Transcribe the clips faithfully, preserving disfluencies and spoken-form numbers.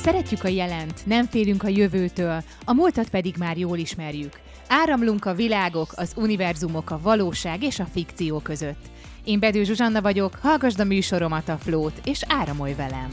Szeretjük a jelent, nem félünk a jövőtől, a múltat pedig már jól ismerjük. Áramlunk a világok, az univerzumok, a valóság és a fikció között. Én Bedő Zsuzsanna vagyok, hallgasd a műsoromat, a Flót, és áramolj velem!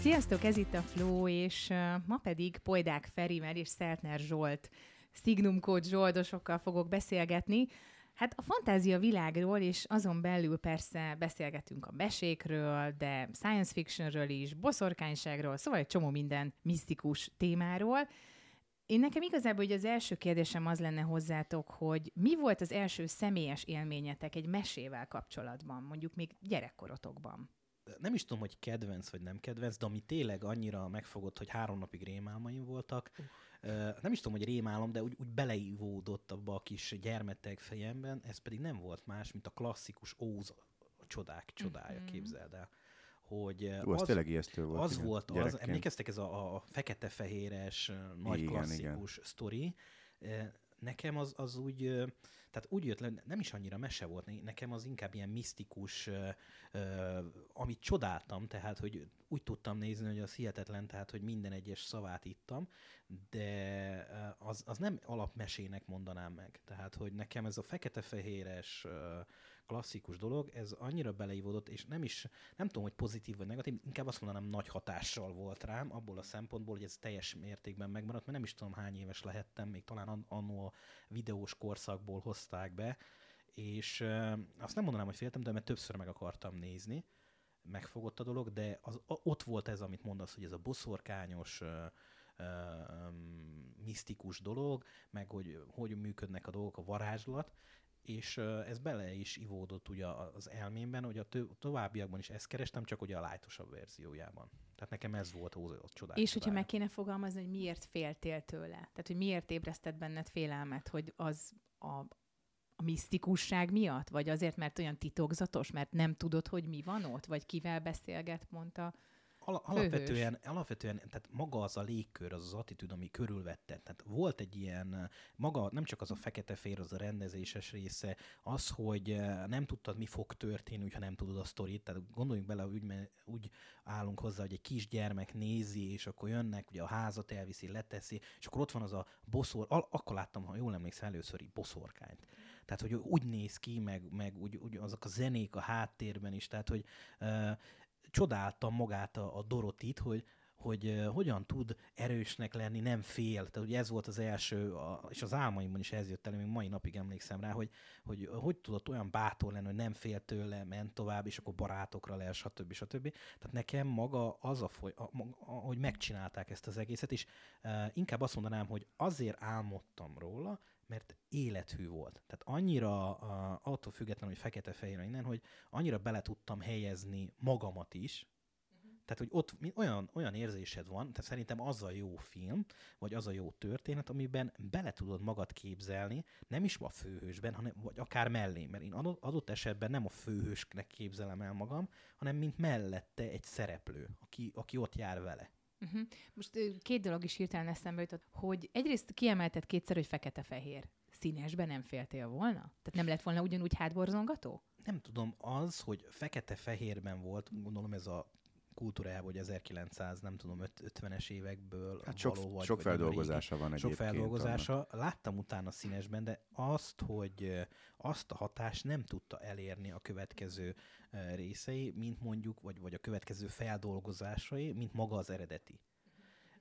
Sziasztok, ez itt a Fló, és ma pedig Pojdák Ferivel és Szeltner Zsolt, Signum Kód Zsoldosokkal fogok beszélgetni. Hát a fantázia világról, és azon belül persze beszélgetünk a mesékről, de science fictionről is, boszorkányságról, szóval egy csomó minden misztikus témáról. Én nekem igazából hogy az első kérdésem az lenne hozzátok, hogy mi volt az első személyes élményetek egy mesével kapcsolatban, mondjuk még gyerekkorotokban? Nem is tudom, hogy kedvenc vagy nem kedvenc, de ami tényleg annyira megfogott, hogy három napig rémálmaim voltak. Uh, nem is tudom, hogy rémálom, de úgy, úgy beleívódott abba a kis gyermeteg fejemben, ez pedig nem volt más, mint a klasszikus Óz a csodák csodája, mm-hmm. képzeld el. Hogy Ú, az, az tényleg ijesztő volt. Az igen, volt az, emlékeztek, ez a, a fekete-fehéres nagy igen, klasszikus igen. sztori. Nekem az, az úgy, tehát úgy jött le, nem is annyira mese volt, nekem az inkább ilyen misztikus, amit csodáltam, tehát hogy úgy tudtam nézni, hogy az hihetetlen, tehát hogy minden egyes szavát ittam, de az, az nem alapmesének mondanám meg. Tehát, hogy nekem ez a fekete-fehéres klasszikus dolog, ez annyira beleívódott, és nem is, nem tudom, hogy pozitív vagy negatív, inkább azt mondanám, nagy hatással volt rám, abból a szempontból, hogy ez teljes mértékben megmaradt, mert nem is tudom, hány éves lehettem, még talán annó a videós korszakból hozták be, és azt nem mondanám, hogy féltem, de mert többször meg akartam nézni, megfogott a dolog, de az, ott volt ez, amit mondasz, hogy ez a boszorkányos, misztikus dolog, meg hogy hogy működnek a dolgok, a varázslat, és ez bele is ivódott ugye az elmémben, hogy a továbbiakban is ezt kerestem, csak ugye a lightosabb verziójában. Tehát nekem ez volt a csodálatos. És csodája. Hogyha meg kéne fogalmazni, hogy miért féltél tőle? Tehát, hogy miért ébresztett benned félelmet, hogy az a, a misztikusság miatt? Vagy azért, mert olyan titokzatos, mert nem tudod, hogy mi van ott? Vagy kivel beszélget, mondta... Al- alapvetően, alapvetően, tehát maga az a légkör, az az attitűd, ami körülvette. Tehát volt egy ilyen, maga nem csak az a fekete-fehér, az a rendezéses része, az, hogy nem tudtad, mi fog történni, hogyha nem tudod a sztorit. Tehát gondoljunk bele, hogy úgy, úgy állunk hozzá, hogy egy kisgyermek nézi, és akkor jönnek, ugye a házat elviszi, leteszi, és akkor ott van az a boszor, al- akkor láttam, ha jól emlékszem, először így boszorkányt. Tehát, hogy úgy néz ki, meg, meg úgy, úgy azok a zenék a háttérben is, tehát, hogy uh, csodáltam magát a, a Dorotit, hogy, hogy, hogy hogyan tud erősnek lenni, nem fél. Tehát ugye ez volt az első, a, és az álmaimban is ez jött elő, még mai napig emlékszem rá, hogy, hogy hogy tudott olyan bátor lenni, hogy nem fél tőle, ment tovább, és akkor barátokra le, stb. stb. Tehát nekem maga az a, foly, a, a, a hogy megcsinálták ezt az egészet, és e, inkább azt mondanám, hogy azért álmodtam róla, mert élethű volt. Tehát annyira, uh, attól függetlenül, hogy fekete-fehér innen, hogy annyira bele tudtam helyezni magamat is. Uh-huh. Tehát, hogy ott olyan, olyan érzésed van, tehát szerintem az a jó film, vagy az a jó történet, amiben bele tudod magad képzelni, nem is a főhősben, hanem, vagy akár mellé, mert én adott, adott esetben nem a főhősnek képzelem el magam, hanem mint mellette egy szereplő, aki, aki ott jár vele. Uh-huh. Most két dolog is hirtelen eszembe jutott, hogy egyrészt kiemelted kétszer, hogy fekete-fehér. Színesben nem féltél volna? Tehát nem lett volna ugyanúgy hátborzongató? Nem tudom, az, hogy fekete-fehérben volt, gondolom ez a kultúrájában, hogy ezerkilencszáz, nem tudom, ötvenes évekből hát való sok, vagy. Sok vagy feldolgozása régi, van egyébként. Sok feldolgozása. Annak. Láttam utána színesben, de azt, hogy azt a hatást nem tudta elérni a következő részei, mint mondjuk, vagy, vagy a következő feldolgozásai, mint maga az eredeti.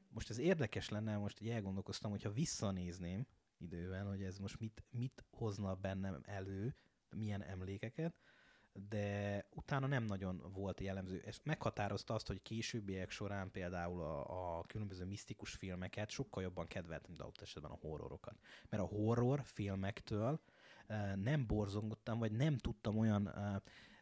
Most ez érdekes lenne, most így elgondolkoztam, hogyha visszanézném időben, hogy ez most mit, mit hozna bennem elő, milyen emlékeket, de utána nem nagyon volt jellemző. Ez meghatározta azt, hogy későbbiek során például a, a különböző misztikus filmeket sokkal jobban kedveltem, de ott esetben a horrorokat. Mert a horror filmektől uh, nem borzongottam, vagy nem tudtam olyan, uh, uh,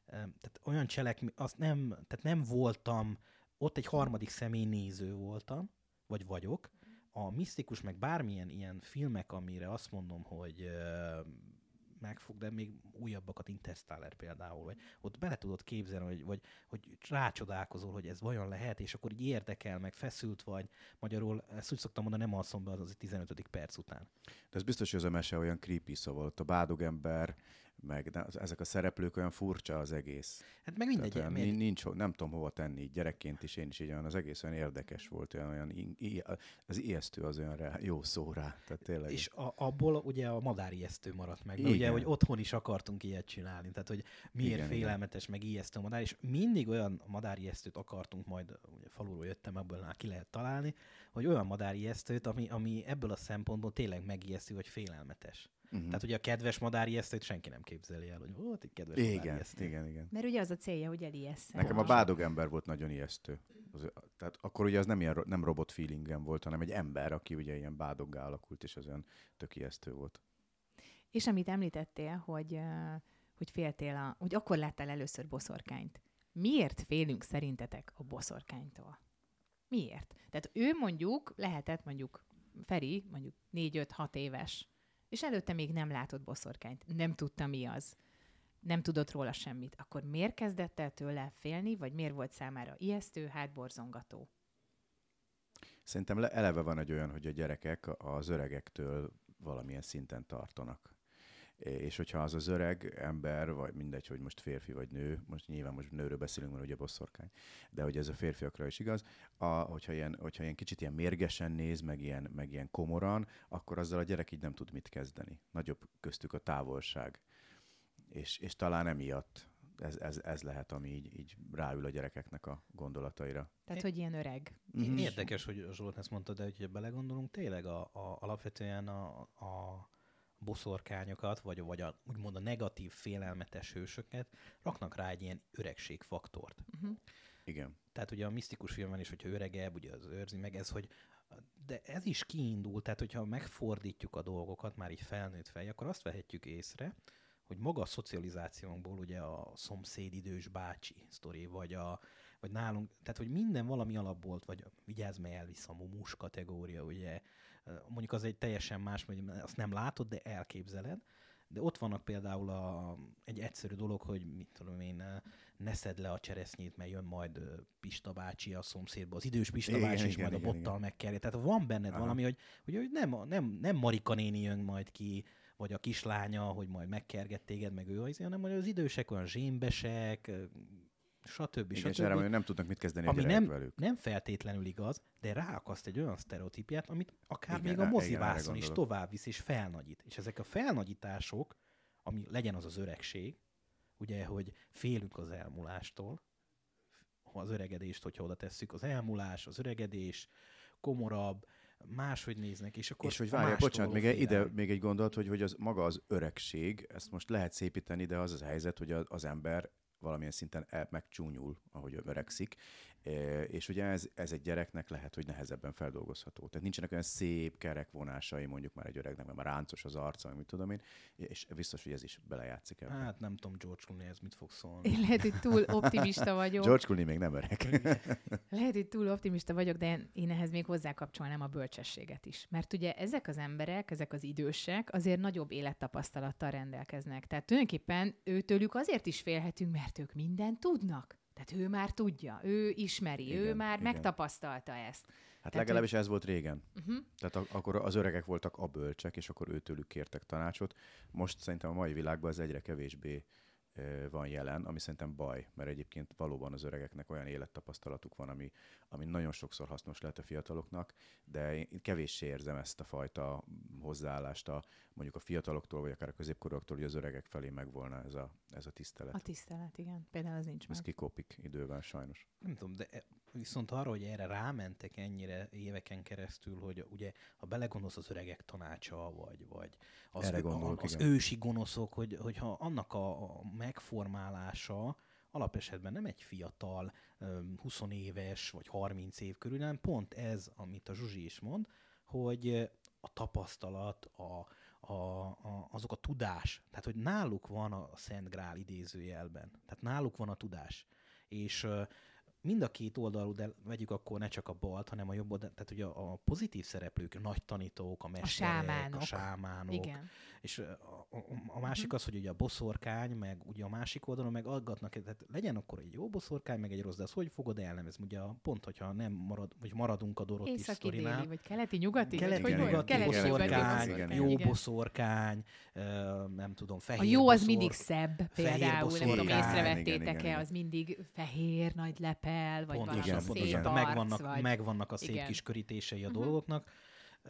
tehát olyan cselekmény, azt nem, tehát nem voltam, ott egy harmadik személy néző voltam, vagy vagyok. A misztikus, meg bármilyen ilyen filmek, amire azt mondom, hogy uh, megfog, de még újabbakat, Interstellar például, vagy ott bele tudod képzelni, vagy, vagy hogy rácsodálkozol, hogy ez vajon lehet, és akkor így érdekel, meg feszült vagy, magyarul, ezt úgy szoktam mondani, nem alszom be az, az tizenötödik perc után. De ez biztos, hogy ez a mese olyan creepy, szóval ott a bádogember meg de ezek a szereplők, olyan furcsa az egész. Hát meg mindegy. Olyan, nincs, nincs, nem tudom hova tenni, gyerekként is én is így olyan, az egész olyan érdekes volt, olyan, olyan az ijesztő az olyan rá, jó szó rá. Tehát tényleg. És a, abból ugye a madár ijesztő maradt meg, de ugye, hogy otthon is akartunk ilyet csinálni, tehát hogy miért igen, félelmetes, igen. meg ijesztő a madár, és mindig olyan madár ijesztőt akartunk, majd ugye faluról jöttem, ebből már ki lehet találni, hogy olyan madár ijesztőt, ami, ami ebből a szempontból tényleg megijesztő, vagy félelmetes. Uh-huh. Tehát ugye a kedves madárijesztőt senki nem képzeli el, hogy volt egy kedves madárijesztő. Igen, igen. Mert ugye az a célja, hogy elijesszem. Nekem a bádog ember volt nagyon ijesztő. Az, tehát akkor ugye az nem, ilyen, nem robot feelingem volt, hanem egy ember, aki ugye ilyen bádoggá alakult, és az olyan tök ijesztő volt. És amit említettél, hogy, hogy féltél, a, hogy akkor láttál először boszorkányt. Miért félünk szerintetek a boszorkánytól? Miért? Tehát ő mondjuk, lehetett mondjuk Feri, mondjuk négy-öt-hat éves, és előtte még nem látott boszorkányt, nem tudta mi az, nem tudott róla semmit, akkor miért kezdett el tőle félni, vagy miért volt számára ijesztő, hátborzongató? Szerintem eleve van egy olyan, hogy a gyerekek az öregektől valamilyen szinten tartanak. És hogyha az az öreg ember, vagy mindegy, hogy most férfi vagy nő, most nyilván most nőről beszélünk, mert ugye boszorkány, de hogy ez a férfiakra is igaz, a, hogyha, ilyen, hogyha ilyen kicsit ilyen mérgesen néz, meg ilyen, meg ilyen komoran, akkor azzal a gyerek így nem tud mit kezdeni. Nagyobb köztük a távolság. És, és talán emiatt ez, ez, ez lehet, ami így, így ráül a gyerekeknek a gondolataira. Tehát, é, hogy ilyen öreg. Mm-hmm. Érdekes, hogy Zsolt ezt mondta, de hogyha belegondolunk, tényleg a, a, alapvetően a... a boszorkányokat, vagy, vagy a, úgymond a negatív félelmetes hősöket raknak rá egy ilyen öregségfaktort. Uh-huh. Igen. Tehát ugye a misztikus filmben is, hogyha öregebb, ugye az őrzi meg ez, hogy de ez is kiindul, tehát hogyha megfordítjuk a dolgokat, már így felnőtt fej, akkor azt vehetjük észre, hogy maga a szocializációnkból ugye a szomszéd idős bácsi sztori, vagy, a, vagy nálunk, tehát hogy minden valami alapbolt, vagy vigyázz, mely elvisz a mumus kategória, ugye, mondjuk az egy teljesen más, vagy azt nem látod, de elképzeled, de ott vannak például a, egy egyszerű dolog, hogy mit tudom én, ne szedd le a cseresznyét, mert jön majd Pista bácsi a szomszédba, az idős Pista igen, bácsi, és majd igen, a bottal megkerje. Tehát van benned aha. valami, hogy, hogy nem, nem, nem Marika néni jön majd ki, vagy a kislánya, hogy majd megkergett téged, meg ő az, hanem hogy az idősek olyan zsémbesek, stb. Igen, stb. Erre, nem tudnak mit kezdeni ami a nem, velük. Nem feltétlenül igaz, de ráakaszt egy olyan sztereotípiát, amit akár igen, még a mozivászon is tovább visz, és felnagyít. És ezek a felnagyítások, ami legyen az az öregség, ugye, hogy félünk az elmúlástól, az öregedést, hogyha oda tesszük, az elmúlás, az öregedés, komorabb, máshogy néznek, és akkor és hogy várja, bocsánat, még egy, ide még egy gondolat, hogy, hogy az maga az öregség, ezt most lehet szépíteni, de az az helyzet, hogy az, az ember valamilyen szinten el, megcsúnyul, ahogy öregszik, e, és ugye ez, ez egy gyereknek lehet, hogy nehezebben feldolgozható. Tehát nincsenek olyan szép kerek vonásai, mondjuk már egy öregnek, mert már ráncos az arca, amit tudom én, és biztos, hogy ez is belejátszik ebben. Hát nem tudom, George Clooney, ez mit fog szólni. Én lehet, hogy túl optimista vagyok. George Clooney még nem öreg. Lehet, hogy túl optimista vagyok, de én, én ehhez még hozzákapcsolnám a bölcsességet is. Mert ugye ezek az emberek, ezek az idősek azért nagyobb élettapasztalattal rendelkeznek. Tehát tulajdonképpen őtőlük azért is félhetünk, mert ők mindent tudnak. Tehát ő már tudja, ő ismeri, igen, ő már igen. megtapasztalta ezt. Hát tehát legalábbis ő... ez volt régen. Uh-huh. Tehát a- akkor az öregek voltak a bölcsek, és akkor őtőlük kértek tanácsot. Most szerintem a mai világban ez egyre kevésbé ö, van jelen, ami szerintem baj, mert egyébként valóban az öregeknek olyan élettapasztalatuk van, ami, ami nagyon sokszor hasznos lehet a fiataloknak, de én kevéssé érzem ezt a fajta hozzáállást a, mondjuk a fiataloktól, vagy akár a középkorúaktól, hogy az öregek felé megvolna ez a, ez a tisztelet. A tisztelet, igen. Például az nincs ez meg. Ez kikopik idővel sajnos. Nem tudom, de viszont arra, hogy erre rámentek ennyire éveken keresztül, hogy ugye, ha belegondolsz az öregek tanácsa, vagy, vagy az, erre gondolok, az ősi gonoszok, hogy, hogyha annak a megformálása alapesetben nem egy fiatal, húsz éves, vagy harminc év körül, hanem pont ez, amit a Zsuzsi is mond, hogy a tapasztalat, a A, a, azok a tudás. Tehát, hogy náluk van a Szent Grál idézőjelben. Tehát náluk van a tudás. És uh, mind a két oldalú, de vegyük akkor ne csak a balt, hanem a jobb oldal, tehát ugye a, a pozitív szereplők, a nagy tanítók, a mesterek, a sámánok, a sámánok. Igen. És a, a, a másik az, hogy ugye a boszorkány, meg ugye a másik oldalon meg aggatnak, tehát legyen akkor egy jó boszorkány, meg egy rossz, de az hogy fogod elnevezni? Ugye pont, hogyha nem marad, vagy maradunk a Dorothy sztorinál. Északi-déli, vagy keleti-nyugati? Keleti-nyugati boszorkány, jó boszorkány, nem tudom, fehér boszorkány. A jó az mindig szebb például, nem tudom, észrevettétek-e, az mindig fehér nagy lepe. El, vagy pontosan, valami pontosan. Szép arc, megvannak, vagy... megvannak a szép igen. kis körítései a uh-huh. dolgoknak.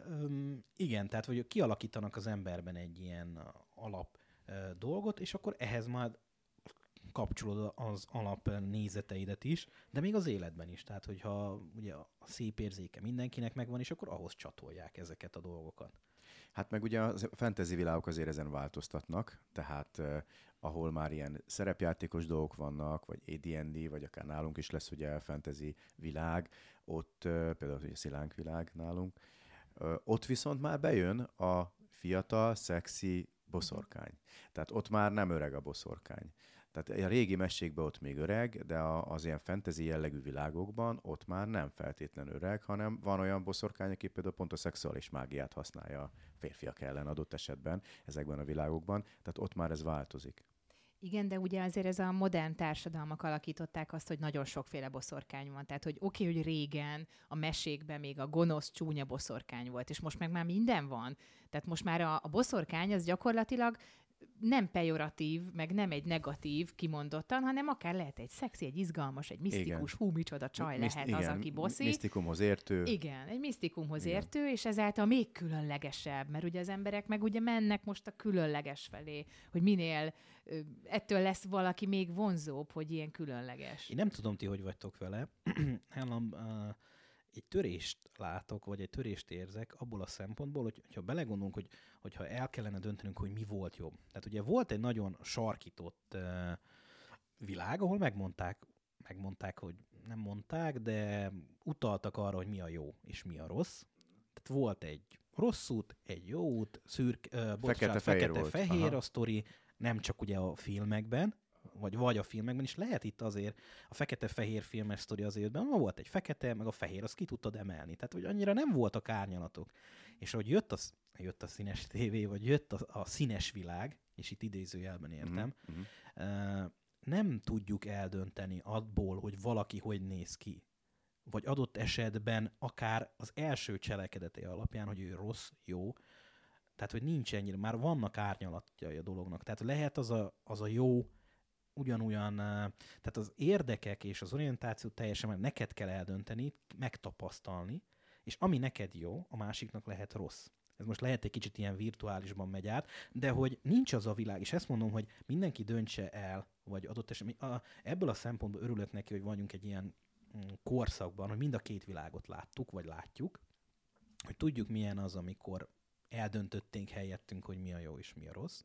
Üm, igen, tehát hogy kialakítanak az emberben egy ilyen alap uh, dolgot, és akkor ehhez már kapcsolod az alap nézeteidet is, de még az életben is. Tehát, hogyha ugye a szép érzéke mindenkinek megvan, és akkor ahhoz csatolják ezeket a dolgokat. Hát meg ugye a fantasy világok azért ezen változtatnak, tehát eh, ahol már ilyen szerepjátékos dolgok vannak, vagy á dé és dé, vagy akár nálunk is lesz ugye fantasy világ, ott eh, például ugye Szilánk világ nálunk, eh, ott viszont már bejön a fiatal, szexi boszorkány. Tehát ott már nem öreg a boszorkány. Tehát a régi mesékben ott még öreg, de az ilyen fantasy jellegű világokban ott már nem feltétlen öreg, hanem van olyan boszorkány, aki például pont a szexuális mágiát használja a férfiak ellen adott esetben ezekben a világokban, tehát ott már ez változik. Igen, de ugye azért ez a modern társadalmak alakították azt, hogy nagyon sokféle boszorkány van. Tehát, hogy oké, okay, hogy régen a mesékben még a gonosz, csúnya boszorkány volt, és most meg már minden van. Tehát most már a, a boszorkány az gyakorlatilag nem pejoratív, meg nem egy negatív kimondottan, hanem akár lehet egy szexi, egy izgalmas, egy misztikus, igen. hú, micsoda csaj Miszt- lehet igen. az, aki boszi. Misztikumhoz értő. Igen, egy misztikumhoz igen. értő, és ezáltal még különlegesebb, mert ugye az emberek meg ugye mennek most a különleges felé, hogy minél ettől lesz valaki még vonzóbb, hogy ilyen különleges. Én nem tudom, ti hogy vagytok vele. Hálam, uh, egy törést látok, vagy egy törést érzek abból a szempontból, hogy ha belegondolunk, hogy hogyha el kellene döntenünk, hogy mi volt jobb. Tehát ugye volt egy nagyon sarkított uh, világ, ahol megmondták, megmondták, hogy nem mondták, de utaltak arra, hogy mi a jó és mi a rossz. Tehát volt egy rossz út, egy jó út, szürk, uh, bocsánat, fekete-fehér a sztori, nem csak ugye a filmekben, vagy vagy a filmekben is lehet itt azért, a fekete-fehér filmes sztori azért, de ma volt egy fekete, meg a fehér, azt ki tudtad emelni. Tehát, hogy annyira nem voltak árnyalatok. És ahogy jött a, jött a színes tévé, vagy jött a, a színes világ, és itt idézőjelben értem, mm-hmm. uh, nem tudjuk eldönteni abból, hogy valaki hogy néz ki. Vagy adott esetben akár az első cselekedete alapján, hogy ő rossz, jó. Tehát, hogy nincs ennyire, már vannak árnyalatjai a dolognak. Tehát lehet az a, az a jó, ugyanolyan, tehát az érdekek és az orientáció teljesen, mert neked kell eldönteni, megtapasztalni, és ami neked jó, a másiknak lehet rossz. Ez most lehet egy kicsit ilyen virtuálisban megy át, de hogy nincs az a világ, és ezt mondom, hogy mindenki döntse el, vagy adott esetben, ebből a szempontból örülök neki, hogy vagyunk egy ilyen korszakban, hogy mind a két világot láttuk, vagy látjuk, hogy tudjuk milyen az, amikor eldöntöttünk helyettünk, hogy mi a jó és mi a rossz.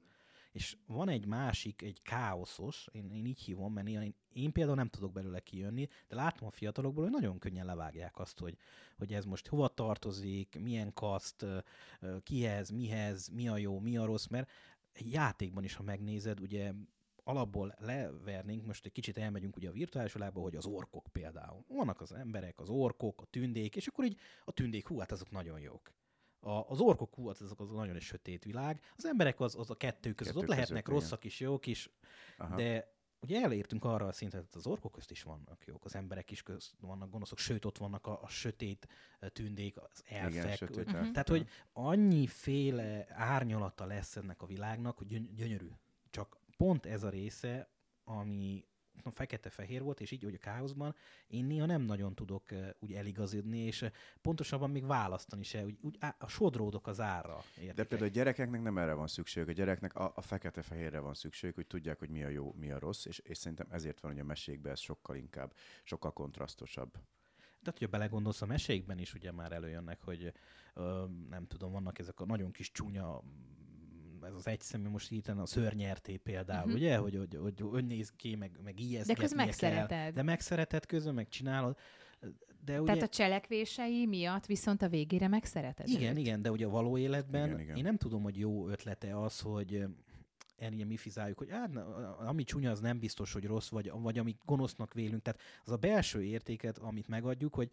És van egy másik, egy káoszos, én, én így hívom, mert én, én például nem tudok belőle kijönni, de látom a fiatalokból, hogy nagyon könnyen levágják azt, hogy, hogy ez most hova tartozik, milyen kaszt, kihez, mihez, mi a jó, mi a rossz, mert egy játékban is, ha megnézed, ugye alapból levernénk, most egy kicsit elmegyünk ugye a virtuális világba, hogy az orkok például. Vannak az emberek, az orkok, a tündék, és akkor így a tündék, hú, hát azok nagyon jók. A, az orkok, hú, az, az nagyon egy sötét világ, az emberek az, az a kettő között, kettő ott lehetnek között, rosszak igen. is, jók is, aha. de ugye elértünk arra a szinten, hogy az orkok közt is vannak jók, az emberek is közt vannak gonoszok, sőt, ott vannak a, a sötét tündék, az elfek. Igen, uh-huh. Tehát, hogy annyiféle árnyalata lesz ennek a világnak, hogy gyönyörű. Csak pont ez a része, ami fekete-fehér volt, és így, hogy a káoszban én néha nem nagyon tudok uh, úgy eligazodni, és uh, pontosabban még választani se, úgy, úgy á, a sodródok az árra. Értek. De például a gyerekeknek nem erre van szükség, a gyereknek a, a fekete-fehérre van szükség, hogy tudják, hogy mi a jó, mi a rossz, és, és szerintem ezért van, hogy a mesékben ez sokkal inkább, sokkal kontrasztosabb. Tehát, hogyha belegondolsz, a mesékben is ugye már előjönnek, hogy ö, nem tudom, vannak ezek a nagyon kis csúnya, ez az egyszemű most hirtelen a szörnyerté például, uh-huh. ugye, hogy, hogy, hogy önnéz ki, meg, meg ijesztgetnie kell. De közben megszereted. De megszereted közben, meg csinálod. De ugye... Tehát a cselekvései miatt viszont a végére megszereted. Igen, őt. Igen, de ugye a való életben igen, igen. én nem tudom, hogy jó ötlete az, hogy elég mifizáljuk, hogy á, ami csúnya, az nem biztos, hogy rossz, vagy, vagy amit gonosznak vélünk. Tehát az a belső értéket, amit megadjuk, hogy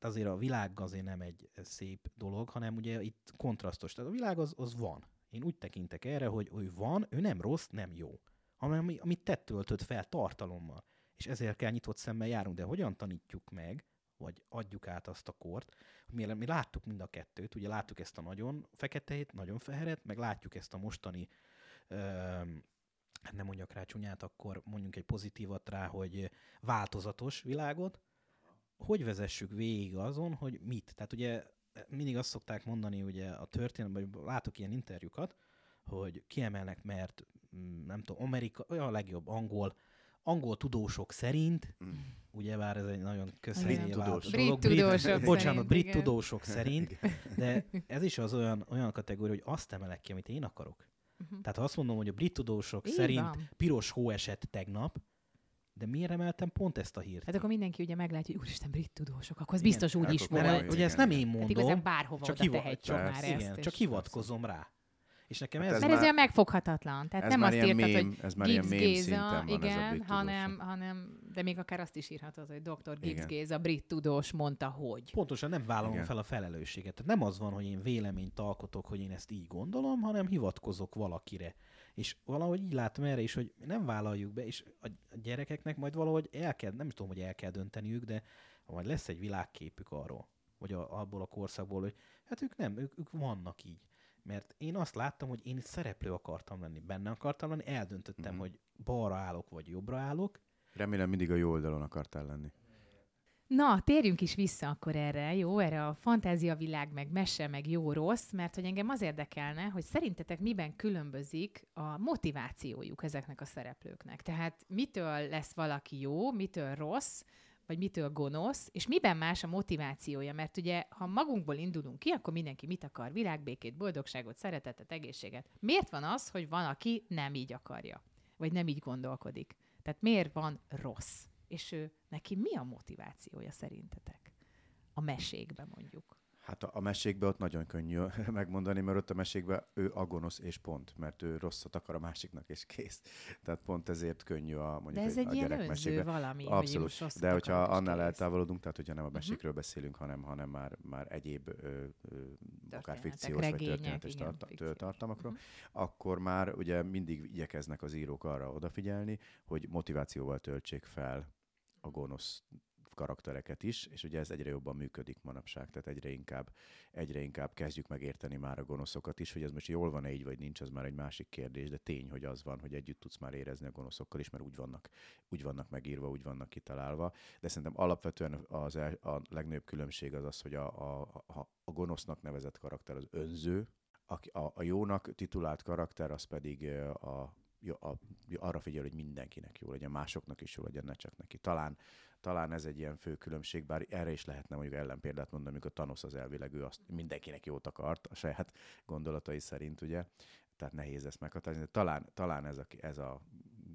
azért a világ azért nem egy szép dolog, hanem ugye itt kontrasztos. Tehát a világ az, az van. Én úgy tekintek erre, hogy ő van, ő nem rossz, nem jó, hanem amit te töltöd fel tartalommal. És ezért kell nyitott szemmel járunk, de hogyan tanítjuk meg, vagy adjuk át azt a kort, hogy mi láttuk mind a kettőt, ugye láttuk ezt a nagyon feketeit, nagyon feheret, meg látjuk ezt a mostani, hát nem mondjak rá csúnyát, akkor mondjunk egy pozitívat rá, hogy változatos világot, hogy vezessük végig azon, hogy mit. Tehát ugye mindig azt szokták mondani ugye a történetben, vagy látok ilyen interjúkat, hogy kiemelnek, mert nem tudom, Amerika, a legjobb angol, angol tudósok szerint, mm. ugye bár ez egy nagyon közhelyén változó dolog, brit tudósok, bocsánat, brit igen. tudósok szerint, de ez is az olyan, olyan kategória, hogy azt emelek ki, amit én akarok. Uh-huh. Tehát ha azt mondom, hogy a brit tudósok így szerint van. Piros hó esett tegnap, de miért emeltem pont ezt a hírt? Hát akkor mindenki ugye meglátja, hogy úristen, brit tudósok, akkor az igen, biztos úgy is van. Ugye ezt nem én mondom, hát igazán bárhova csak, hiva- tehet, csak, már igen, ezt csak hivatkozom rá. És nekem hát ez, ez már, ez olyan megfoghatatlan. Tehát nem azt írtad, mém, hogy Gibbs Géza, igen, hanem, hanem, de még akár azt is írhatod, hogy doktor Gibbs igen. Géza, brit tudós mondta, hogy. Pontosan nem vállalom igen. fel a felelősséget. Tehát nem az van, hogy én véleményt alkotok, hogy én ezt így gondolom, hanem hivatkozok valakire. És valahogy így látom erre is, hogy nem vállaljuk be, és a gyerekeknek majd valahogy el kell, nem tudom, hogy el kell dönteniük, de majd lesz egy világképük arról, vagy a, abból a korszakból, hogy hát ők nem, ők, ők vannak így. Mert én azt láttam, hogy én szereplő akartam lenni, benne akartam lenni, eldöntöttem, uh-huh. hogy balra állok, vagy jobbra állok. Remélem mindig a jó oldalon akartál lenni. Na, térjünk is vissza akkor erre, jó? Erre a fantáziavilág, meg mese, meg jó-rossz, mert hogy engem az érdekelne, hogy szerintetek miben különbözik a motivációjuk ezeknek a szereplőknek. Tehát mitől lesz valaki jó, mitől rossz, vagy mitől gonosz, és miben más a motivációja, mert ugye, ha magunkból indulunk ki, akkor mindenki mit akar? Világbékét, boldogságot, szeretetet, egészséget. Miért van az, hogy van, aki nem így akarja, vagy nem így gondolkodik? Tehát miért van rossz? És ő, neki mi a motivációja szerintetek? A mesékben mondjuk. Hát a, a mesékben ott nagyon könnyű megmondani, mert ott a mesékben ő a gonosz és pont, mert ő rosszat akar a másiknak és kész. Tehát pont ezért könnyű a mondjuk a gyerekmesékben. De ez egy ilyen önző valami, abszolút. Hogy de hogyha annál eltávolodunk, tehát hogyha nem a mesékről uh-huh. beszélünk, hanem, hanem már, már egyéb ö, ö, akár fikciós regények, vagy történetes igen, tarta, fikciós. tartalmakról, uh-huh. akkor már ugye mindig igyekeznek az írók arra odafigyelni, hogy motivációval töltsék fel a gonosz karaktereket is, és ugye ez egyre jobban működik manapság, tehát egyre inkább, egyre inkább kezdjük megérteni már a gonoszokat is, hogy ez most jól van-e így, vagy nincs, az már egy másik kérdés, de tény, hogy az van, hogy együtt tudsz már érezni a gonoszokkal is, mert úgy vannak, úgy vannak megírva, úgy vannak kitalálva, de szerintem alapvetően az el, a legnagyobb különbség az az, hogy a, a, a, a gonosznak nevezett karakter az önző, a, a, a jónak titulált karakter az pedig a A, a, arra figyel, hogy mindenkinek jó legyen, másoknak is jó legyen, ne csak neki. Talán, talán ez egy ilyen fő különbség, bár erre is lehetne mondjuk ellenpéldát mondani, amikor Thanos az elvileg ő azt mindenkinek jót akart, a saját gondolatai szerint, ugye? Tehát nehéz ezt meghatározni, de talán, talán ez, a, ez a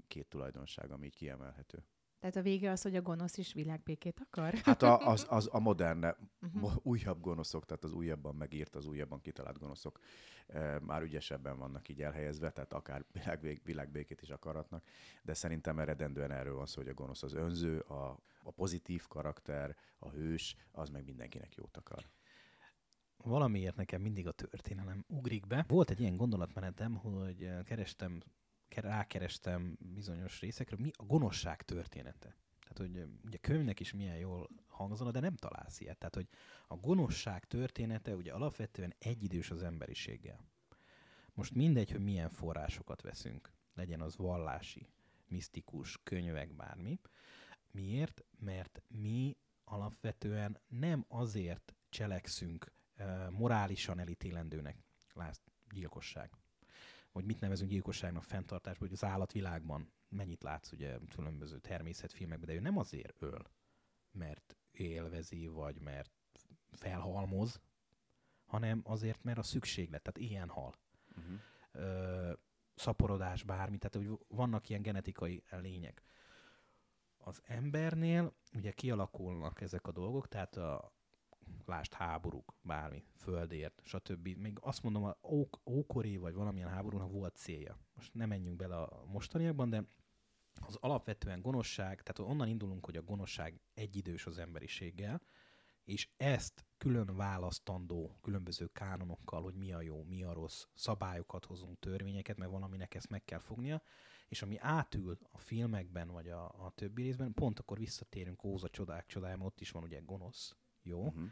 két tulajdonság, ami így kiemelhető. Tehát a vége az, hogy a gonosz is világbékét akar? Hát a, az, az a modern, uh-huh. újabb gonoszok, tehát az újabban megírt, az újabban kitalált gonoszok e, már ügyesebben vannak így elhelyezve, tehát akár világbé, világbékét is akarhatnak, de szerintem eredendően erről van szó, hogy a gonosz az önző, a, a pozitív karakter, a hős, az meg mindenkinek jót akar. Valamiért nekem mindig a történelem ugrik be. Volt egy ilyen gondolatmenetem, hogy kerestem, rákerestem bizonyos részekről, mi a gonoszság története. Tehát, hogy ugye könyvnek is milyen jól hangzana, de nem találsz ilyet. Tehát, hogy a gonoszság története ugye alapvetően egyidős az emberiséggel. Most mindegy, hogy milyen forrásokat veszünk, legyen az vallási, misztikus, könyvek, bármi. Miért? Mert mi alapvetően nem azért cselekszünk uh, morálisan elítélendőnek, lásd, gyilkosság. Hogy mit nevezünk gyilkosságnak fenntartásban, hogy az állatvilágban mennyit látsz ugye különböző természetfilmekben, de ő nem azért öl, mert élvezi, vagy mert felhalmoz, hanem azért, mert a szükséglet, tehát ilyen hal. Uh-huh. Ö, szaporodás, bármi, tehát hogy vannak ilyen genetikai lények. Az embernél ugye kialakulnak ezek a dolgok, tehát a lásd háborúk, bármi, földért, stb. Még azt mondom, a ók, ókori vagy valamilyen háborúnak volt célja. Most nem menjünk bele a mostaniakban, de az alapvetően gonoszság, tehát onnan indulunk, hogy a gonoszság egyidős az emberiséggel, és ezt külön választandó különböző kánonokkal, hogy mi a jó, mi a rossz, szabályokat hozunk, törvényeket, mert valaminek ezt meg kell fognia, és ami átül a filmekben, vagy a, a többi részben, pont akkor visszatérünk Óz a csodák csodája, ott is van ugye gonosz, jó? Uh-huh.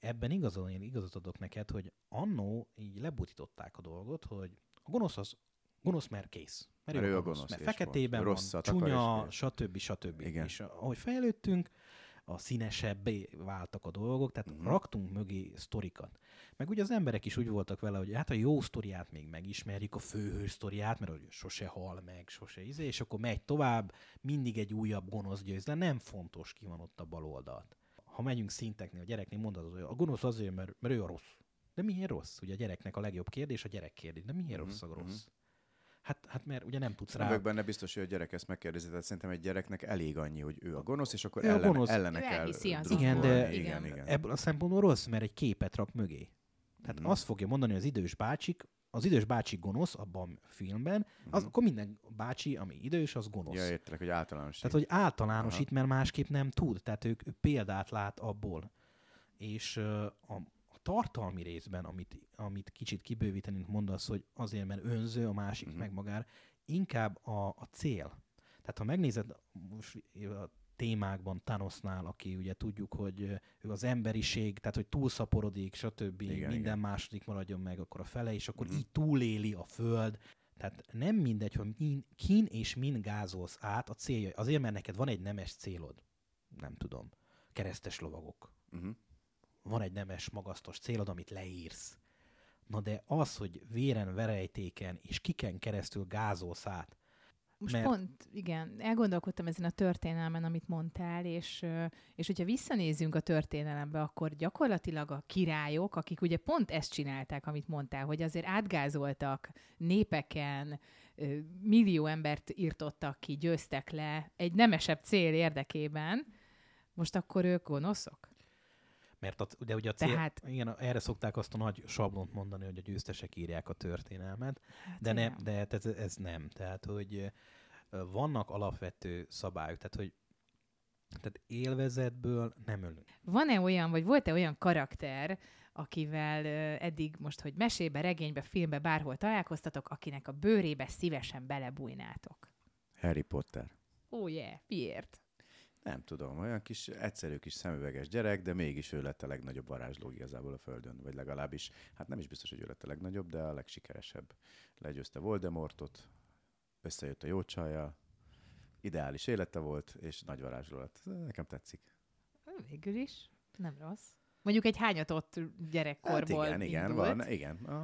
Ebben igazad, én igazat adok neked, hogy annó így lebutították a dolgot, hogy a gonosz az gonosz, mert kész. Mert, mert ő a gonosz, gonosz mert feketében van, van csúnya, stb. stb. Igen. És ahogy fejlődtünk, a színesebbé váltak a dolgok, tehát uh-huh. raktunk mögé sztorikat. Meg ugye az emberek is úgy voltak vele, hogy hát a jó sztoriát még megismerjük, a főhős sztoriát, mert hogy sose hal meg, sose izé, és akkor megy tovább, mindig egy újabb gonosz győz, de nem fontos, ki van ott a bal oldalt. Ha megyünk szinteknél, a gyereknél mondod, hogy a gonosz azért, mert, mert ő a rossz. De miért rossz? Ugye a gyereknek a legjobb kérdés, a gyerek kérdés. De miért uh-huh. rossz a rossz? Hát, hát mert ugye nem tudsz rá. Ők benne biztos, hogy a gyerek ezt megkérdezi, tehát szerintem egy gyereknek elég annyi, hogy ő a gonosz, és akkor ellen, gonosz. ellene kell drukkolni. Igen, de igen, igen. Ebből a szempontból rossz, mert egy képet rak mögé. Tehát mm. azt fogja mondani, hogy az idős bácsik, az idős bácsi gonosz abban a filmben, az, mm. akkor minden bácsi, ami idős, az gonosz. Ja, értelek, hogy általános. Tehát, hogy általános itt, mert másképp nem tud. Tehát ők példát lát abból. És a tartalmi részben, amit, amit kicsit kibővíteni mondasz, hogy azért, mert önző, a másik uh-huh. meg magára, inkább a, a cél. Tehát ha megnézed most a témákban Thanosnál, aki ugye tudjuk, hogy ő az emberiség, tehát hogy túlszaporodik, stb. Igen, minden igen. második maradjon meg, akkor a fele, és akkor uh-huh. így túléli a föld. Tehát nem mindegy, hogy min, kin és min gázolsz át a célja. Azért, mert neked van egy nemes célod. Nem tudom. Keresztes lovagok. Uh-huh. Van egy nemes, magasztos célod, amit leírsz. Na de az, hogy véren, verejtéken és kiken keresztül gázolsz át. Most mert... pont, igen, elgondolkodtam ezen a történelmen, amit mondtál, és, és hogyha visszanézzünk a történelembe, akkor gyakorlatilag a királyok, akik ugye pont ezt csinálták, amit mondtál, hogy azért átgázoltak népeken, millió embert írtottak ki, győztek le egy nemesebb cél érdekében, most akkor ők gonoszok? Mert a, de ugye a cél, Tehát... igen, erre szokták azt a nagy sablont mondani, hogy a győztesek írják a történelmet, hát de, ne, de ez, ez nem. Tehát, hogy vannak alapvető szabályok, tehát, hogy tehát élvezetből nem ölünk. Van-e olyan, vagy volt-e olyan karakter, akivel eddig most, hogy mesébe, regénybe, filmbe, bárhol találkoztatok, akinek a bőrébe szívesen belebújnátok? Harry Potter. Ó, oh, yeah. Miért? Nem tudom, olyan kis, egyszerű kis szemüveges gyerek, de mégis ő lett a legnagyobb varázsló igazából a Földön, vagy legalábbis, hát nem is biztos, hogy ő lett a legnagyobb, de a legsikeresebb. Legyőzte Voldemortot, összejött a jó csajjal, ideális élete volt, és nagy varázsló lett. Nekem tetszik. Végül is, nem rossz. Mondjuk egy hányatott gyerekkorból hát igen, igen, van, igen, a,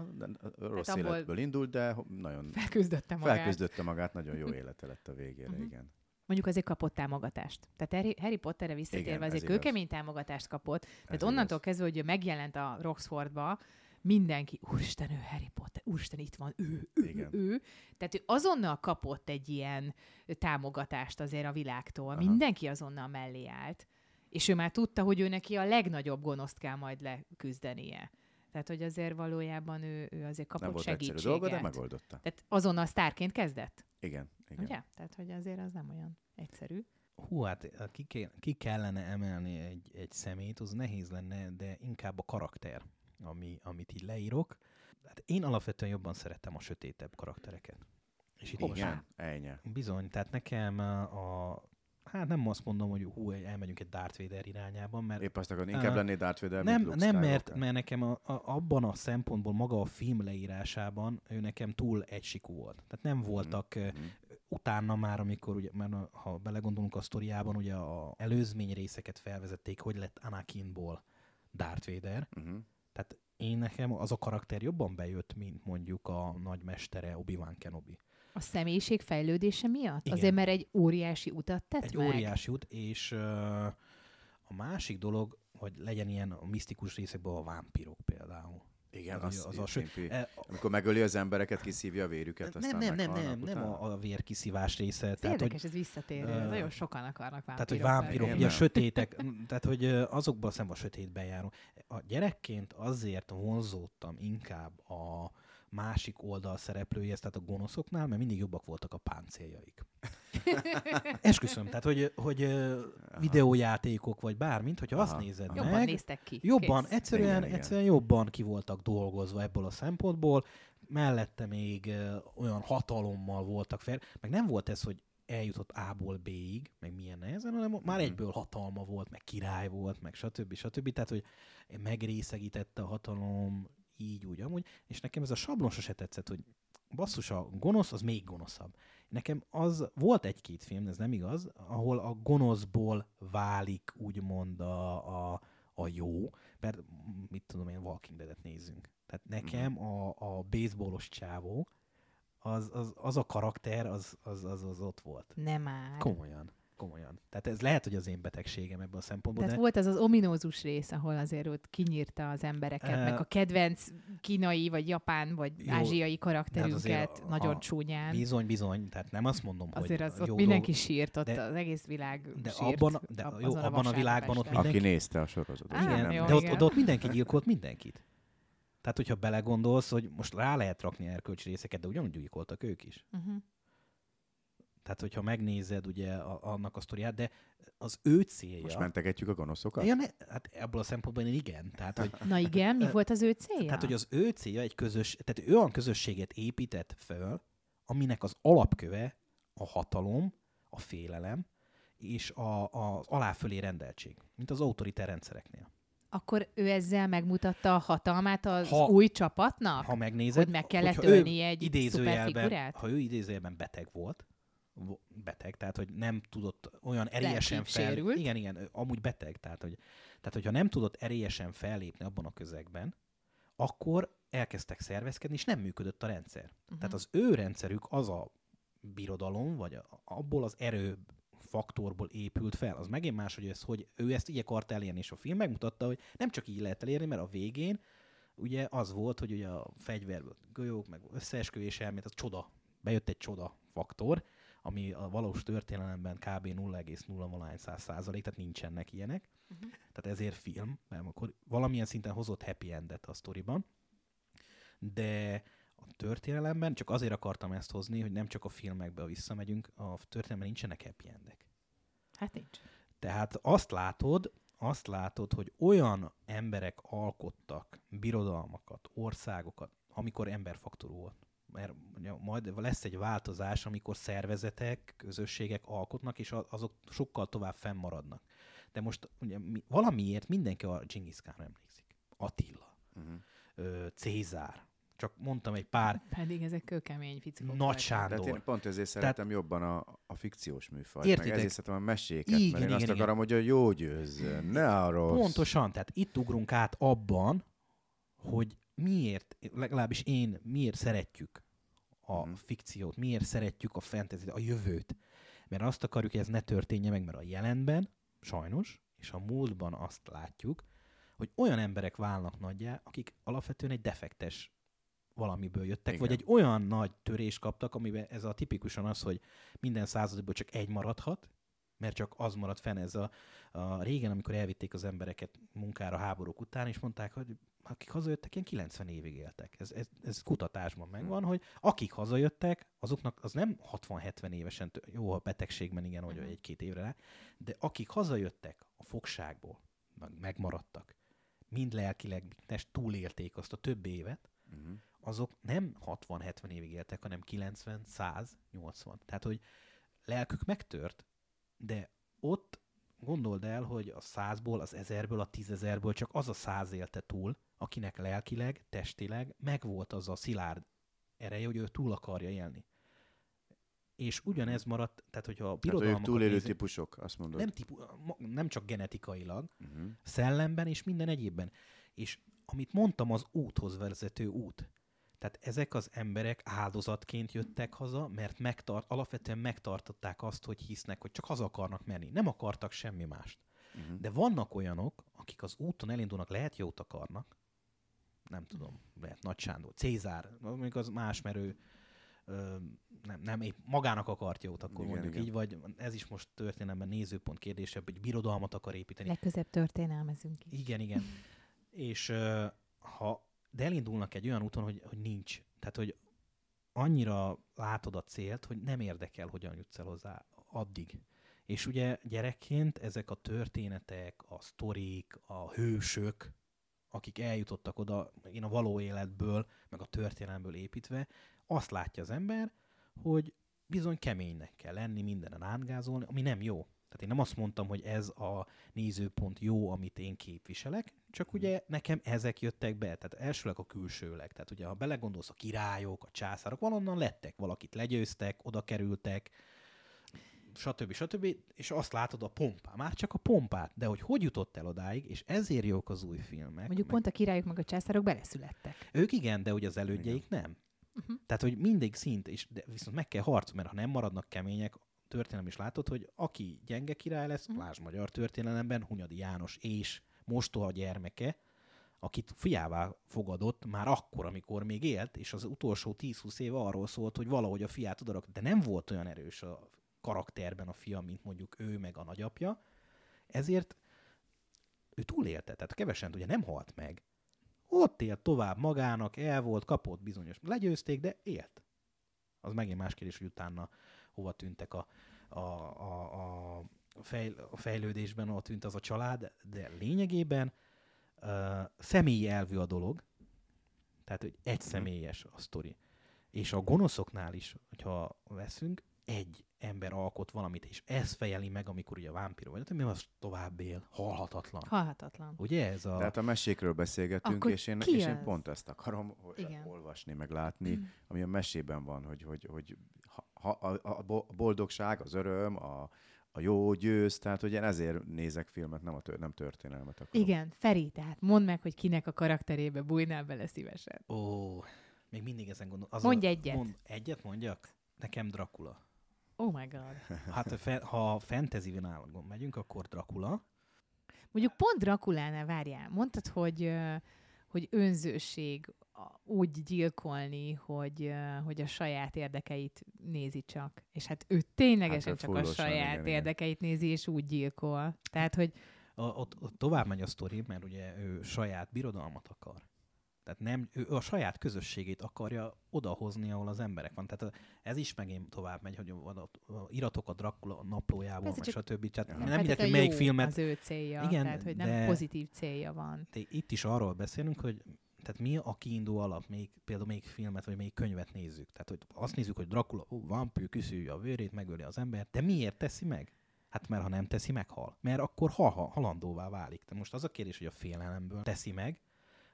a rossz hát életből indult, de nagyon felküzdötte magát. Felküzdötte magát, nagyon jó élete lett a végére, uh-huh. igen. Mondjuk azért kapott támogatást. Tehát Harry Potterre visszatérve azért kőkemény támogatást kapott. Tehát onnantól kezdve, hogy megjelent a Roxfordba, mindenki, úristen, ő Harry Potter, úristen, itt van, ő, ő, igen. ő. Tehát ő azonnal kapott egy ilyen támogatást azért a világtól. Aha. Mindenki azonnal mellé állt. És ő már tudta, hogy ő neki a legnagyobb gonoszt kell majd leküzdenie. Tehát, hogy azért valójában ő, ő azért kapott segítséget. Nem volt egyszerű dolga, de megoldotta. Tehát azonnal sztárként kezdett? Igen. Igen. Ugye? Tehát, hogy azért az nem olyan egyszerű. Hú, hát ki, ki kellene emelni egy, egy szemét, az nehéz lenne, de inkább a karakter, ami, amit így leírok. Hát én alapvetően jobban szeretem a sötétebb karaktereket. És itt igen, ennyi. Bizony, tehát nekem a, a... Hát nem azt mondom, hogy hú, elmegyünk egy Darth Vader irányában, mert... Épp azt akarom, inkább a, lenni Darth Vader, nem, mint nem, mert, mert nekem a, a, abban a szempontból maga a film leírásában ő nekem túl egysikú volt. Tehát nem voltak... Mm-hmm. Utána már, amikor, ugye, már ha belegondolunk a sztoriában, ugye a előzmény részeket felvezették, hogy lett Anakinból Darth Vader. Uh-huh. Tehát én nekem az a karakter jobban bejött, mint mondjuk a nagymestere Obi-Wan Kenobi. A személyiség fejlődése miatt? Igen. Azért, mert egy óriási utat tett egy meg. Egy óriási út, és uh, a másik dolog, hogy legyen ilyen a misztikus részekben a vámpirok például. Igen, az, az, az, az szimpi, a, amikor megöli az embereket, kiszívja a vérüket. Nem, nem, nem, nem, nem a, a vérkiszívás része. Ez tehát, érdekes, hogy, ez visszatérő. Uh, nagyon sokan akarnak vámpírok. Tehát, hogy vámpírok, ugye nem. Sötétek, tehát, hogy azokban szemben a sötétben járunk. A gyerekként azért vonzódtam inkább a másik oldal szereplőjéhez, tehát a gonoszoknál, mert mindig jobbak voltak a páncéljaik. Esküszöm, tehát, hogy, hogy videójátékok, vagy bármint, hogyha aha, azt nézed jobban meg... Jobban néztek ki. Jobban, egyszerűen, igen, egyszerűen igen. Jobban ki voltak dolgozva ebből a szempontból, mellette még olyan hatalommal voltak fel, meg nem volt ez, hogy eljutott A-ból B-ig, meg milyen nehezen, hanem már egyből hatalma volt, meg király volt, meg stb. Stb. Tehát, hogy megrészegítette a hatalom így, úgy, amúgy, és nekem ez a sablon sose tetszett, hogy basszus, a gonosz az még gonoszabb. Nekem az volt egy-két film, ez nem igaz, ahol a gonoszból válik úgymond a, a, a jó, mert mit tudom én, Walking Dead-et nézzünk. Tehát nekem a, a baseballos csávó, az, az, az a karakter, az, az, az, az ott volt. Nem már. Komolyan. Komolyan. Tehát ez lehet, hogy az én betegségem ebben a szempontból. Tehát de... volt az az ominózus rész, ahol azért ott kinyírta az embereket, e... meg a kedvenc kínai, vagy japán, vagy jó, ázsiai karakterünket a, nagyon a csúnyán. Bizony, bizony. Tehát nem azt mondom, azért hogy az ott jó mindenki dolg... sírt, ott de, az egész világ de sírt. Abban, de abban, jó, a, abban a világban ott mindenki... Aki nézte a sorozatot. Igen, nem, jó, de ott, ott mindenki gyilkolt mindenkit. Tehát, hogyha belegondolsz, hogy most rá lehet rakni erkölcsi részeket, de ugyanúgy gyilkoltak ők is. Uh-huh. Tehát, hogyha megnézed ugye a, annak a sztoriát, de az ő célja... Most mentegetjük a gonoszokat? Ja, ne, hát ebből a szempontból igen. Tehát, hogy, na igen, mi volt az ő célja? Tehát, hogy az ő célja egy közös... Tehát ő olyan közösséget épített föl, aminek az alapköve a hatalom, a félelem és a, a, az aláfölé rendeltség, mint az autoritár rendszereknél. Akkor ő ezzel megmutatta a hatalmát az ha, új csapatnak? Ha megnézed, hogy meg kellett ölni egy szuperfigurát? Ha ő idézőjelben beteg volt, beteg, tehát, hogy nem tudott olyan erélyesen fellépni. Igen, igen, amúgy beteg. Tehát, hogy, tehát, hogyha nem tudott erélyesen fellépni abban a közegben, akkor elkezdtek szervezkedni, és nem működött a rendszer. Uh-huh. Tehát az ő rendszerük az a birodalom, vagy abból az erő faktorból épült fel. Az megint más, hogy, ez, hogy ő ezt így akart elérni, és a film megmutatta, hogy nem csak így lehet elérni, mert a végén ugye az volt, hogy ugye a fegyverből golyók, meg összeesküvés elmélet, az csoda. Bejött egy csoda faktor, ami a valós történelemben kb. nulla egész nulla százalék, tehát nincsenek ilyenek. Uh-huh. Tehát ezért film, mert akkor valamilyen szinten hozott happy endet a sztoriban. De a történelemben, csak azért akartam ezt hozni, hogy nem csak a filmekbe visszamegyünk, a történelemben nincsenek happy endek. Hát nincs. Tehát azt látod, azt látod, hogy olyan emberek alkottak birodalmakat, országokat, amikor emberfaktor volt. Mert majd lesz egy változás, amikor szervezetek, közösségek alkotnak, és azok sokkal tovább fennmaradnak. De most ugye, valamiért mindenki a Dzsingiszkánra emlékszik. Attila, uh-huh. Cézár, csak mondtam egy pár... Pedig ezek kőkemény fickók. Nagy Sándor. Tehát én pont ezért szeretem tehát... jobban a, a fikciós műfajt, értitek? Meg ezért szeretem a meséket, igen, mert én igen, azt igen. akarom, hogy a jó győzzön, ne a rossz. Pontosan, tehát itt ugrunk át abban, hogy miért, legalábbis én, miért szeretjük a hmm. fikciót, miért szeretjük a fantasyt, a jövőt. Mert azt akarjuk, hogy ez ne történje meg, mert a jelenben, sajnos, és a múltban azt látjuk, hogy olyan emberek válnak nagyjá, akik alapvetően egy defektes valamiből jöttek, igen. vagy egy olyan nagy törést kaptak, amiben ez a tipikusan az, hogy minden századból csak egy maradhat, mert csak az maradt fenn ez a, a régen, amikor elvitték az embereket munkára háborúk után, és mondták, hogy akik hazajöttek, ilyen kilencven évig éltek. Ez, ez, ez kutatásban megvan, hogy akik hazajöttek, azoknak az nem hatvan-hetven évesen, jó a betegségben, igen, hogy egy-két évre rá, de akik hazajöttek a fogságból, megmaradtak, mind lelkileg test túlélték azt a több évet, uh-huh. azok nem hatvan-hetven évig éltek, hanem kilencven-száz-nyolcvan. Tehát, hogy lelkük megtört, de ott gondold el, hogy a százból, az ezerből, a tízezerből csak az a száz élte túl, akinek lelkileg, testileg megvolt az a szilárd ereje, hogy ő túl akarja élni. És ugyanez maradt, tehát hogyha a birodalmakat hát, túlélő nézünk, típusok, azt mondod. Nem, típu, nem csak genetikailag, uh-huh. szellemben és minden egyébben. És amit mondtam, az úthoz vezető út. Tehát ezek az emberek áldozatként jöttek haza, mert megtart, alapvetően megtartották azt, hogy hisznek, hogy csak haza akarnak menni. Nem akartak semmi mást. Uh-huh. De vannak olyanok, akik az úton elindulnak, lehet jót akarnak, nem tudom, lehet Nagy Sándor, Cézár, mondjuk az más, mert ő nem, nem épp magának akart jót, akkor igen, mondjuk igen. Így, vagy ez is most történelemben nézőpont kérdése, hogy birodalmat akar építeni. Legközebb történelmezünk is. Igen, igen. És ha, de elindulnak egy olyan úton, hogy, hogy nincs. Tehát, hogy annyira látod a célt, hogy nem érdekel, hogyan jutsz el hozzá addig. És ugye gyerekként ezek a történetek, a sztorik, a hősök, akik eljutottak oda, én a való életből, meg a történelemből építve, azt látja az ember, hogy bizony keménynek kell lenni, mindenen átgázolni, ami nem jó. Tehát én nem azt mondtam, hogy ez a nézőpont jó, amit én képviselek, csak ugye nekem ezek jöttek be, tehát elsőleg a külsőleg. Tehát ugye ha belegondolsz, a királyok, a császárok, valonnan lettek, valakit legyőztek, oda kerültek, stb. stb. És azt látod a pompát, már csak a pompát, de hogy hogy jutott el odáig, és ezért jók az új filmek. Mondjuk meg... pont a királyok meg a császárok beleszülettek. Ők igen, de ugye az elődjeik nem. Uh-huh. Tehát, hogy mindig szint, és de viszont meg kell harcolni, mert ha nem maradnak kemények, történelem is látod, hogy aki gyenge király lesz, uh-huh. lásd magyar történelemben, Hunyadi János és mostoha gyermeke, akit fiává fogadott már akkor, amikor még élt, és az utolsó tíz-húsz éve arról szólt, hogy valahogy a fiát odarak, de nem volt olyan erős a karakterben a fia, mint mondjuk ő meg a nagyapja, ezért ő túlélte, tehát kevesen ugye nem halt meg. Ott élt tovább magának, el volt, kapott bizonyos, legyőzték, de élt. Az megint más kérdés, hogy utána hova tűntek a, a, a, a, fejl, a fejlődésben, hova tűnt az a család, de lényegében uh, személyi elvű a dolog, tehát hogy egy személyes a sztori. És a gonoszoknál is, hogyha veszünk, egy ember alkot valamit, és ez fejeli meg, amikor ugye a vámpír vagy, de mi az tovább él, halhatatlan. Halhatatlan. Ugye ez a... Tehát a mesékről beszélgetünk, akkor és, én, és én pont ezt akarom Igen. olvasni, meg látni, mm. ami a mesében van, hogy, hogy, hogy ha, ha, a, a boldogság, az öröm, a, a jó győz, tehát hogy én ezért nézek filmet, nem, a tör, nem történelmet akarom. Igen, Feri, tehát mondd meg, hogy kinek a karakterébe bújnál bele szívesen. Ó, még mindig ezen gondolom. Mondj egyet. Mond, egyet mondjak? Nekem Drakula. Oh my god. Hát fe, ha fantasy világon megyünk, akkor Drakula. Mondjuk pont Drakulánál, várjál, mondtad, hogy, hogy önzőség úgy gyilkolni, hogy, hogy a saját érdekeit nézi csak. És hát ő ténylegesen hát, csak a saját igen, érdekeit igen. nézi, és úgy gyilkol. Tehát, hogy... A, ott, ott tovább megy a sztori, mert ugye ő saját birodalmat akar. Tehát nem, ő a saját közösségét akarja odahozni, ahol az emberek van. Tehát ez is megint tovább megy, hogy iratok a Drakula naplójából, meg stb. Tehát nem hát mindegy, hogy melyik filmet... az ő célja, igen, tehát hogy nem de... pozitív célja van. Itt is arról beszélünk, hogy tehát mi a kiinduló alap, még, például melyik filmet vagy melyik könyvet nézzük. Tehát hogy azt nézzük, hogy Drakula, ó, vampír, kiszívja a vérét, megöli az embert, de miért teszi meg? Hát mert ha nem teszi, meghal. Mert akkor hal, halandóvá válik. De most az a kérdés, hogy a félelemből teszi meg,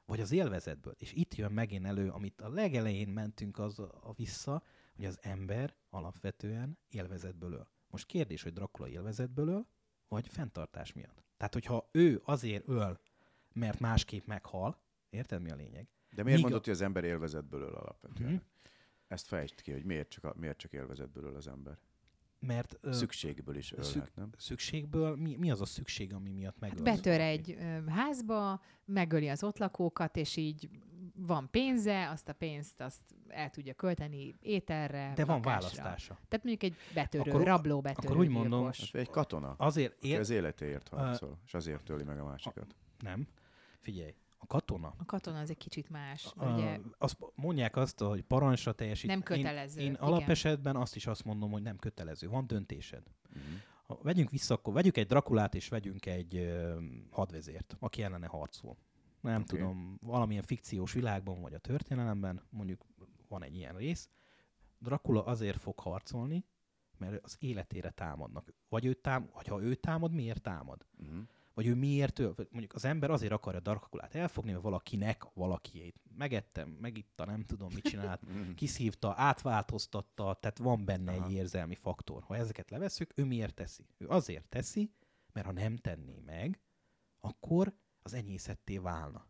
vagy az élvezetből. És itt jön megint elő, amit a legelején mentünk az a vissza, hogy az ember alapvetően élvezetből öl. Most kérdés, hogy Drakula élvezetből öl, vagy fenntartás miatt. Tehát, hogyha ő azért öl, mert másképp meghal, érted, mi a lényeg? De miért Míg mondod, a... hogy az ember élvezetből öl alapvetően? Hmm. Ezt fejtsd ki, hogy miért csak, a, miért csak élvezetből öl az ember? Mert, szükségből is ölhet, szük, nem? Szükségből? Mi, mi az a szükség, ami miatt megöl? Hát betör egy házba, megöli az ott lakókat, és így van pénze, azt a pénzt azt el tudja költeni ételre, de van lakásra. Választása. Tehát mondjuk egy betörő, akkor, rabló betörő. Akkor úgy mondom, gyilkos. Egy katona, azért él... az életéért harcol, uh, és azért öli meg a másikat. A, nem, figyelj. A katona? A katona az egy kicsit más. A, ugye... azt mondják azt, hogy parancsra teljesít. Nem kötelező. Én, én alapesetben azt is azt mondom, hogy nem kötelező. Van döntésed. Mm-hmm. Ha vegyünk vissza, akkor vegyük egy Drakulát, és vegyünk egy ö, hadvezért, aki ellene harcol. Nem okay. tudom, valamilyen fikciós világban, vagy a történelemben, mondjuk van egy ilyen rész. Drakula azért fog harcolni, mert az életére támadnak. Vagy, ő támad, vagy ha ő támad, miért támad? Mm-hmm. Vagy ő miért, mondjuk az ember azért akarja Drakulát elfogni, mert valakinek valakiét megettem, megitta, nem tudom mit csinált, kiszívta, átváltoztatta, tehát van benne Aha. egy érzelmi faktor. Ha ezeket levesszük, ő miért teszi? Ő azért teszi, mert ha nem tenné meg, akkor az enyészetté válna.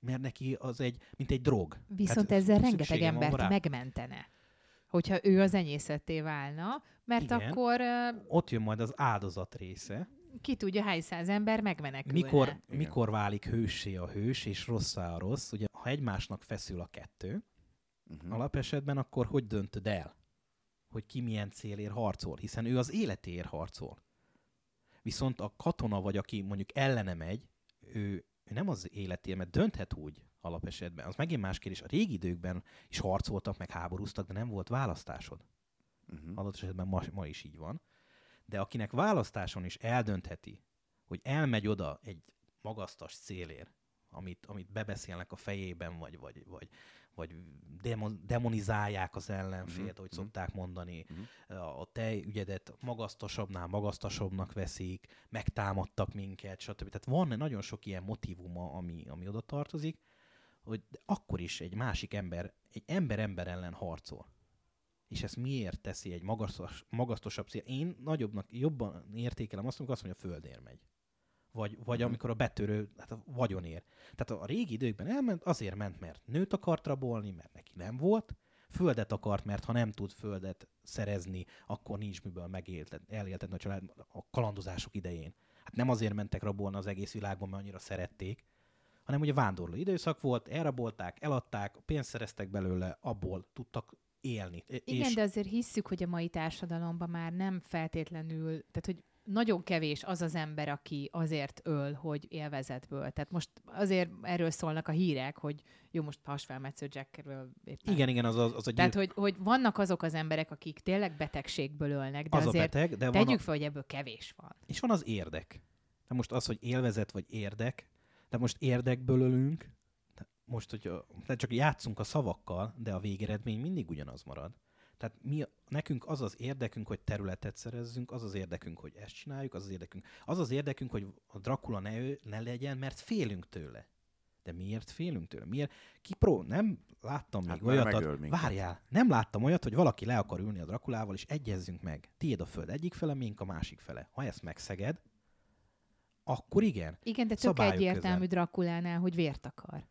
Mert neki az egy, mint egy drog. Viszont hát ezzel rengeteg embert megmentene. Hogyha ő az enyészetté válna, mert Igen. akkor... Ott jön majd az áldozat része. Ki tudja, hány száz ember megmenekülne. Mikor, mikor válik hőssé a hős, és rosszá a rossz? Ugye, ha egymásnak feszül a kettő, uh-huh. alapesetben akkor hogy döntöd el, hogy ki milyen célért harcol, hiszen ő az életéért harcol. Viszont a katona vagy, aki mondjuk ellene megy, ő, ő nem az életéért, mert dönthet úgy alapesetben. Az megint más kérdés. A régi időkben is harcoltak, meg háborúztak, de nem volt választásod. Uh-huh. Adott esetben ma, ma is így van. De akinek választáson is eldöntheti, hogy elmegy oda egy magasztas célért, amit, amit bebeszélnek a fejében, vagy, vagy, vagy, vagy demon, demonizálják az ellenfélt, uh-huh. ahogy szokták mondani, uh-huh. a te ügyedet magasztasabbnál magasztasabbnak veszik, megtámadtak minket, stb. Tehát van nagyon sok ilyen motívuma, ami, ami oda tartozik, hogy akkor is egy másik ember, egy ember-ember ellen harcol. És ezt miért teszi egy magasztos, magasztosabb cél? Én nagyobbnak, jobban értékelem azt, amikor azt mondja, hogy a földért megy. Vagy, vagy amikor a betörő, hát a vagyonért. Tehát a régi időkben elment, azért ment, mert nőt akart rabolni, mert neki nem volt, földet akart, mert ha nem tud földet szerezni, akkor nincs miből megéltetni, eléltetni a család a kalandozások idején. Hát nem azért mentek rabolni az egész világban, mert annyira szerették, hanem ugye vándorló időszak volt, elrabolták, eladták, pénzt szereztek belőle, abból tudtak élni. Igen, és... de azért hisszük, hogy a mai társadalomban már nem feltétlenül, tehát hogy nagyon kevés az az ember, aki azért öl, hogy élvezetből. Tehát most azért erről szólnak a hírek, hogy jó, most hasfelmetsző Jackről éppen. Igen, igen, az, az, az a gyűl... Tehát, hogy, hogy vannak azok az emberek, akik tényleg betegségből ölnek, de az azért beteg, de tegyük a... fel, hogy ebből kevés van. És van az érdek. De most az, hogy élvezet vagy érdek, de most érdekből ölünk, most, hogy a, csak játszunk a szavakkal, de a végeredmény mindig ugyanaz marad. Tehát mi, nekünk az az érdekünk, hogy területet szerezzünk, az az érdekünk, hogy ezt csináljuk, az az érdekünk. Az az érdekünk, hogy a Drakula ne, ő, ne legyen, mert félünk tőle. De miért félünk tőle? Miért? Kipró, nem láttam még hát olyat. Várjál, nem láttam olyat, hogy valaki le akar ülni a Drakulával, és egyezzünk meg. Tiéd a föld egyik fele, miénk a másik fele. Ha ezt megszeged, akkor igen. Igen, de tök egyértelmű Drakulánál, hogy vért akar.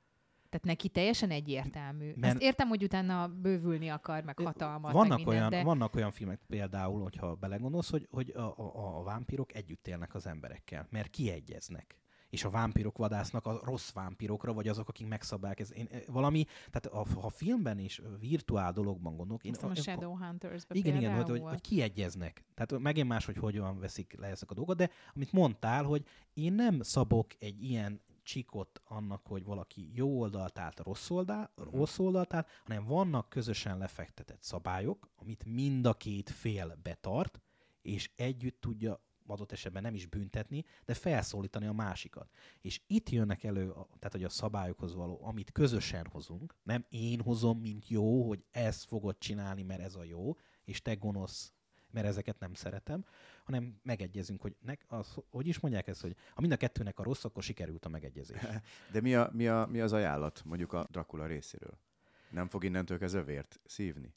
Tehát neki teljesen egyértelmű. Mert ezt értem, hogy utána bővülni akar, meg hatalmat, vannak meg mindent, olyan, de... Vannak olyan filmek például, hogyha belegondolsz, hogy, hogy a, a, a vámpírok együtt élnek az emberekkel, mert kiegyeznek. És a vámpírok vadásznak a rossz vámpírokra, vagy azok, akik megszabálják. Ez én, valami, tehát a, ha filmben is virtuál dologban gondolok... Én, a, a Shadowhunters-ben igen, igen, hogy, hogy kiegyeznek. Tehát megint más, hogy hogyan veszik le ezek a dolgot, de amit mondtál, hogy én nem szabok egy ilyen csíkot annak, hogy valaki jó oldalt állt, rossz, oldal, rossz oldalt állt, hanem vannak közösen lefektetett szabályok, amit mind a két fél betart, és együtt tudja adott esetben nem is büntetni, de felszólítani a másikat. És itt jönnek elő, a, tehát hogy a szabályokhoz való, amit közösen hozunk, nem én hozom, mint jó, hogy ezt fogod csinálni, mert ez a jó, és te gonosz, mert ezeket nem szeretem, hanem megegyezünk, hogy nek, az, hogy is mondják ezt, hogy ha mind a kettőnek a rossz, akkor sikerült a megegyezés. De mi, a, mi, a, mi az ajánlat mondjuk a Drakula részéről? Nem fog innentől kezdve vért szívni?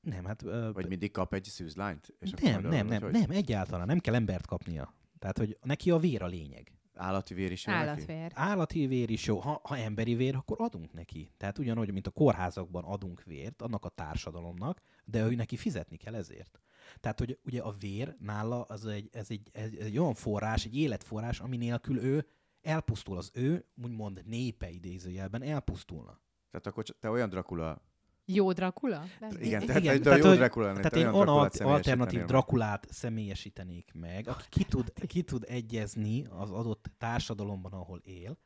Nem, hát... Ö, Vagy mindig kap egy szűzlányt? És nem, nem, nem, nem, nem, egyáltalán nem kell embert kapnia. Tehát, hogy neki a vér a lényeg. Állati vér is jó neki? Állati vér is jó. Ha, ha emberi vér, akkor adunk neki. Tehát ugyanúgy, mint a kórházakban adunk vért, annak a társadalomnak, de ő neki fizetni kell ezért. Tehát, hogy ugye a vér nála az egy, ez egy, ez egy olyan forrás, egy életforrás, ami nélkül ő elpusztul, az ő, úgymond népe idézőjelben elpusztulna. Tehát akkor te olyan Drakula... Jó Drakula? Igen, tehát, igen, tehát, jó Drakula, tehát én olyan al- alternatív Drakulát személyesítenék meg, aki ki tud, ki tud egyezni az adott társadalomban, ahol él,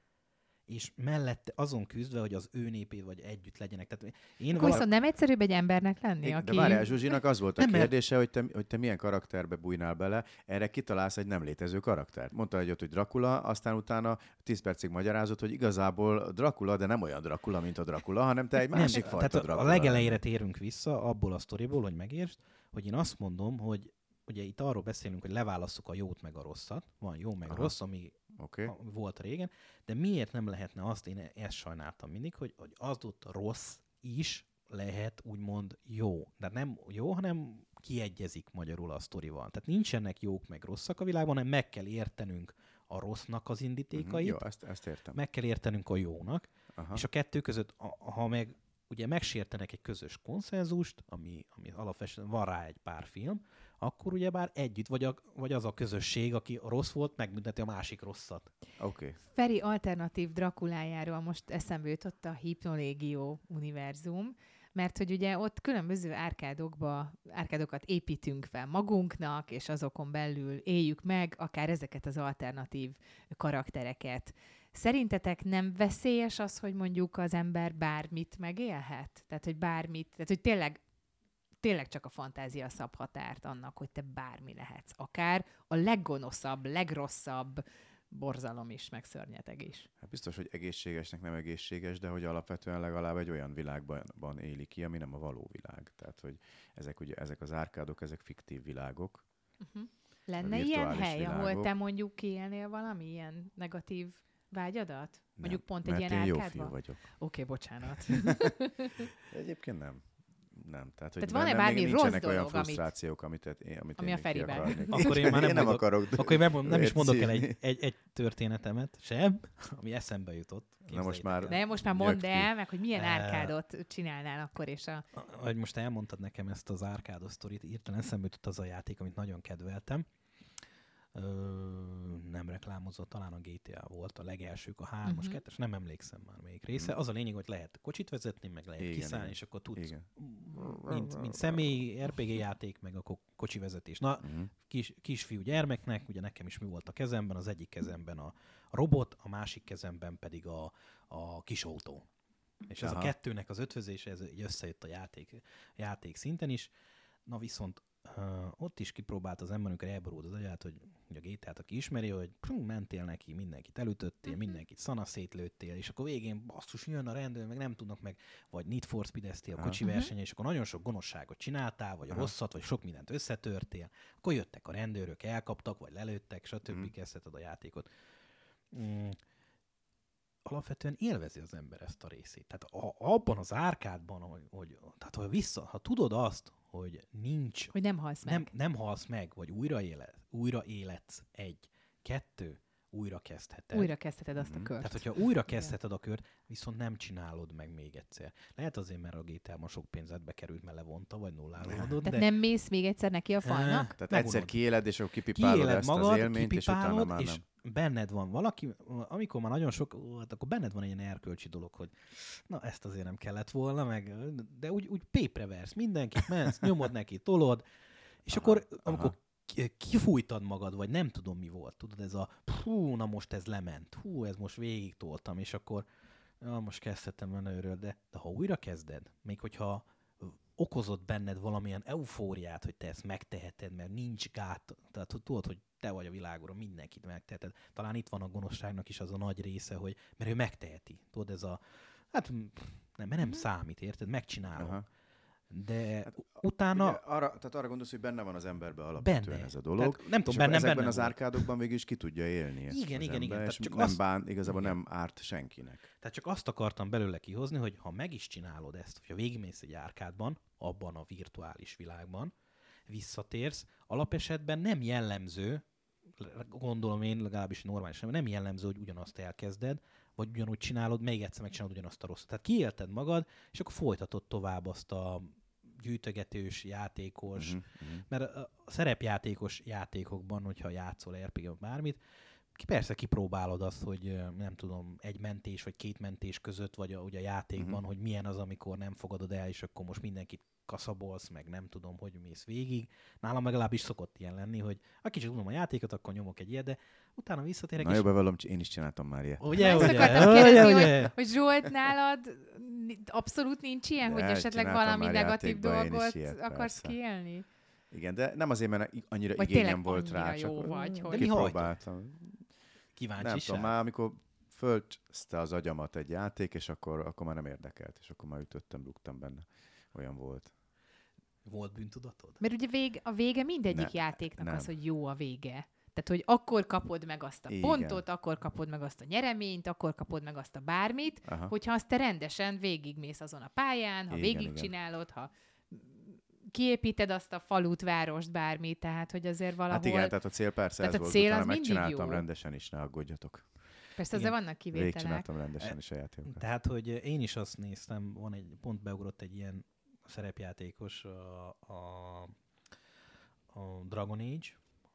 és mellette azon küzdve, hogy az ő népé vagy együtt legyenek. Tehát én valami... Viszont nem egyszerűbb egy embernek lenni? Aki... De várjál, Zsuzsinak az volt a nem kérdése, mert... hogy, te, hogy te milyen karakterbe bújnál bele, erre kitalálsz egy nem létező karaktert. Mondta egyet, hogy Drakula, aztán utána tíz percig magyarázott, hogy igazából Drakula, de nem olyan Drakula, mint a Drakula, hanem te egy nem, másik fajta tehát Drakula. A legelejére térünk vissza abból a sztoriból, hogy megértsd, hogy én azt mondom, hogy ugye itt arról beszélünk, hogy leválasszuk a jót meg a rosszat. Van jó meg Aha. rossz, ami okay. volt régen, de miért nem lehetne azt, én ezt sajnáltam mindig, hogy, hogy az ott rossz is lehet úgymond jó. De nem jó, hanem kiegyezik magyarul a sztorival. Tehát nincsenek jók meg rosszak a világban, hanem meg kell értenünk a rossznak az indítékait, uh-huh, jó, ezt, ezt értem. Meg kell értenünk a jónak, Aha. és a kettő között, ha meg ugye megsértenek egy közös konszenzust, ami, ami alapvetően van rá egy pár film, akkor ugyebár együtt, vagy, a, vagy az a közösség, aki rossz volt, megbünteti a másik rosszat. Okay. Feri alternatív Drakulájáról most eszembe jutott a Hypnolégió univerzum, mert hogy ugye ott különböző árkádokba, árkádokat építünk fel magunknak, és azokon belül éljük meg akár ezeket az alternatív karaktereket. Szerintetek nem veszélyes az, hogy mondjuk az ember bármit megélhet? Tehát, hogy bármit, tehát, hogy tényleg, tényleg csak a fantázia szab határt annak, hogy te bármi lehetsz. Akár a leggonoszabb, legrosszabb borzalom is, meg szörnyeteg is. Hát biztos, hogy egészségesnek nem egészséges, de hogy alapvetően legalább egy olyan világban éli ki, ami nem a való világ. Tehát, hogy ezek, ugye, ezek az árkádok, ezek fiktív világok. Uh-huh. Lenne ilyen hely, világok, ahol te mondjuk kiélnél valami ilyen negatív vágyadat? Mondjuk nem, pont egy ilyen árkádban? Mert én jó fiú vagyok. Oké, okay, bocsánat. Egyébként nem. Nem, tehát, hogy tehát van-e bármi rossz dolog, olyan frusztrációk, amit, amit, amit ami én a Feriben. Akkor én már nem, én nem akarok. akarok akkor én nem is mondok el egy, egy, egy történetemet sem, ami eszembe jutott. Na most már, de most már mondd el, meg hogy milyen árkádot csinálnál akkor. És a... Ahogy most elmondtad nekem ezt az árkádos sztorit, írtelen eszembe jutott az a játék, amit nagyon kedveltem. Ö, nem reklámozott, talán a gé té á volt, a legelsők, a hármas, uh-huh. kettes, nem emlékszem már melyik része. Az a lényeg, hogy lehet kocsit vezetni, meg lehet igen, kiszállni, igen. És akkor tudsz, mint, mint személyi er pé gé játék, meg a kocsi vezetés. Na, uh-huh. kis, kisfiú gyermeknek, ugye nekem is mi volt a kezemben, az egyik kezemben a robot, a másik kezemben pedig a, a kis autó. És aha. Ez a kettőnek az ötvözése, ez összejött a játék, játék szinten is. Na viszont Uh, ott is kipróbált az ember, amikor elborult az agyát, hogy, hogy a gé té á-t aki ismeri, hogy pum, mentél neki, mindenkit elütöttél, mindenkit szanaszétlőttél, és akkor végén basszus, jön a rendőr, meg nem tudnak meg, vagy Need for Speed-eztél a kocsi versenyen, uh-huh. és akkor nagyon sok gonoszságot csináltál, vagy uh-huh. rosszat, vagy sok mindent összetörtél, akkor jöttek a rendőrök, elkaptak, vagy lelőttek, stb. Uh-huh. Kezdheted a játékot. Mm. Alapvetően élvezi az ember ezt a részét. Tehát a, abban az árkádban, hogy, hogy, tehát, hogy vissza, ha tudod azt, hogy nincs... Hogy nem halsz nem, meg. Nem halsz meg, vagy újra, éle, újra életsz egy, kettő, újra kezdheted. Újra kezdheted azt mm-hmm. a kört. Tehát, hogyha újra kezdheted a kört, viszont nem csinálod meg még egyszer. Lehet azért, mert a gé té á-ban sok pénzedbe került, mert levonta, vagy nullára adod. Tehát de... nem mész még egyszer neki a falnak? Tehát megunod. Egyszer kiéled, és akkor kipipálod kiéled ezt magad, az élményt, és utána már és nem. Benned van valaki, amikor már nagyon sok, hát akkor benned van egy ilyen erkölcsi dolog, hogy na ezt azért nem kellett volna, meg, de úgy, úgy pépre versz mindenkit, mensz, nyomod neki, tolod, és aha, akkor amikor aha. kifújtad magad, vagy nem tudom mi volt, tudod, ez a hú, na most ez lement, hú, ez most végig toltam, és akkor ja, most kezdhetem önőről, de, de ha újra kezded, még hogyha okozott benned valamilyen eufóriát, hogy te ezt megteheted, mert nincs gát, tehát tudod, hogy te vagy a világúra, mindenkit megteheted. Talán itt van a gonoszságnak is az a nagy része, hogy mert ő megteheti, tudod, ez a hát nem, mert nem számít, érted, megcsinálom. Aha. De hát, utána... Arra, tehát arra gondolsz, hogy benne van az emberben alapvetően ez a dolog. Tehát, nem tudom, bennem, ezekben bennem az árkádokban végül is ki tudja élni. Igen, igen, ember, igen. Tehát csak nem azt... bán, igazából igen. Nem árt senkinek. Tehát csak azt akartam belőle kihozni, hogy ha meg is csinálod ezt, hogyha végigmész egy árkádban, abban a virtuális világban, visszatérsz, alapesetben nem jellemző, gondolom én legalábbis normális, nem jellemző, hogy ugyanazt elkezded, vagy ugyanúgy csinálod, még egyszer megcsinálod ugyanazt a rosszat. Tehát kiélted magad, és akkor folytatod tovább azt a gyűjtögetős, játékos, mm-hmm. mert a szerepjátékos játékokban, hogyha játszol er pé gében bármit, persze kipróbálod azt, hogy nem tudom, egy mentés, vagy két mentés között, vagy a, ugye a játékban, mm-hmm. hogy milyen az, amikor nem fogadod el, és akkor most mindenkit kaszabolsz, meg nem tudom, hogy mész végig. Nálam legalábbis szokott ilyen lenni, hogy ha kicsit tudom a játékot, akkor nyomok egy ilyet, de utána visszatérek. Na jó, bevallom, én is csináltam már ilyet. Ugye, ezt ugye, akartam kérdezni, ugye. Hogy, hogy Zsolt, nálad abszolút nincs ilyen, de, hogy esetleg valami negatív dolgot ilyet, akarsz kiélni? Igen, de nem azért, mert annyira vagy igényem volt rá, csak vagy, hogy kipróbáltam. Kíváncsi nem tudom, már amikor fölcsözte az agyamat egy játék, és akkor, akkor már nem érdekelt, és akkor már ütöttem, rúgtam benne. Olyan volt. Volt bűntudatod? Mert ugye vég, a vége mindegyik ne, játéknak nem. Az, hogy jó a vége. Tehát, hogy akkor kapod meg azt a igen. pontot, akkor kapod meg azt a nyereményt, akkor kapod meg azt a bármit, aha. hogyha azt te rendesen végigmész azon a pályán, ha igen, végigcsinálod, igen. ha kiépíted azt a falut, várost, bármit, tehát, hogy azért valahol... Hát igen, tehát a cél persze tehát ez volt, utána megcsináltam rendesen is, ne aggódjatok. Persze, azért vannak kivételek. Végigcsináltam rendesen is a játékokat. Tehát, hogy én is azt néztem, van egy, pont beugrott egy ilyen szerepjátékos a, a, a Dragon Age,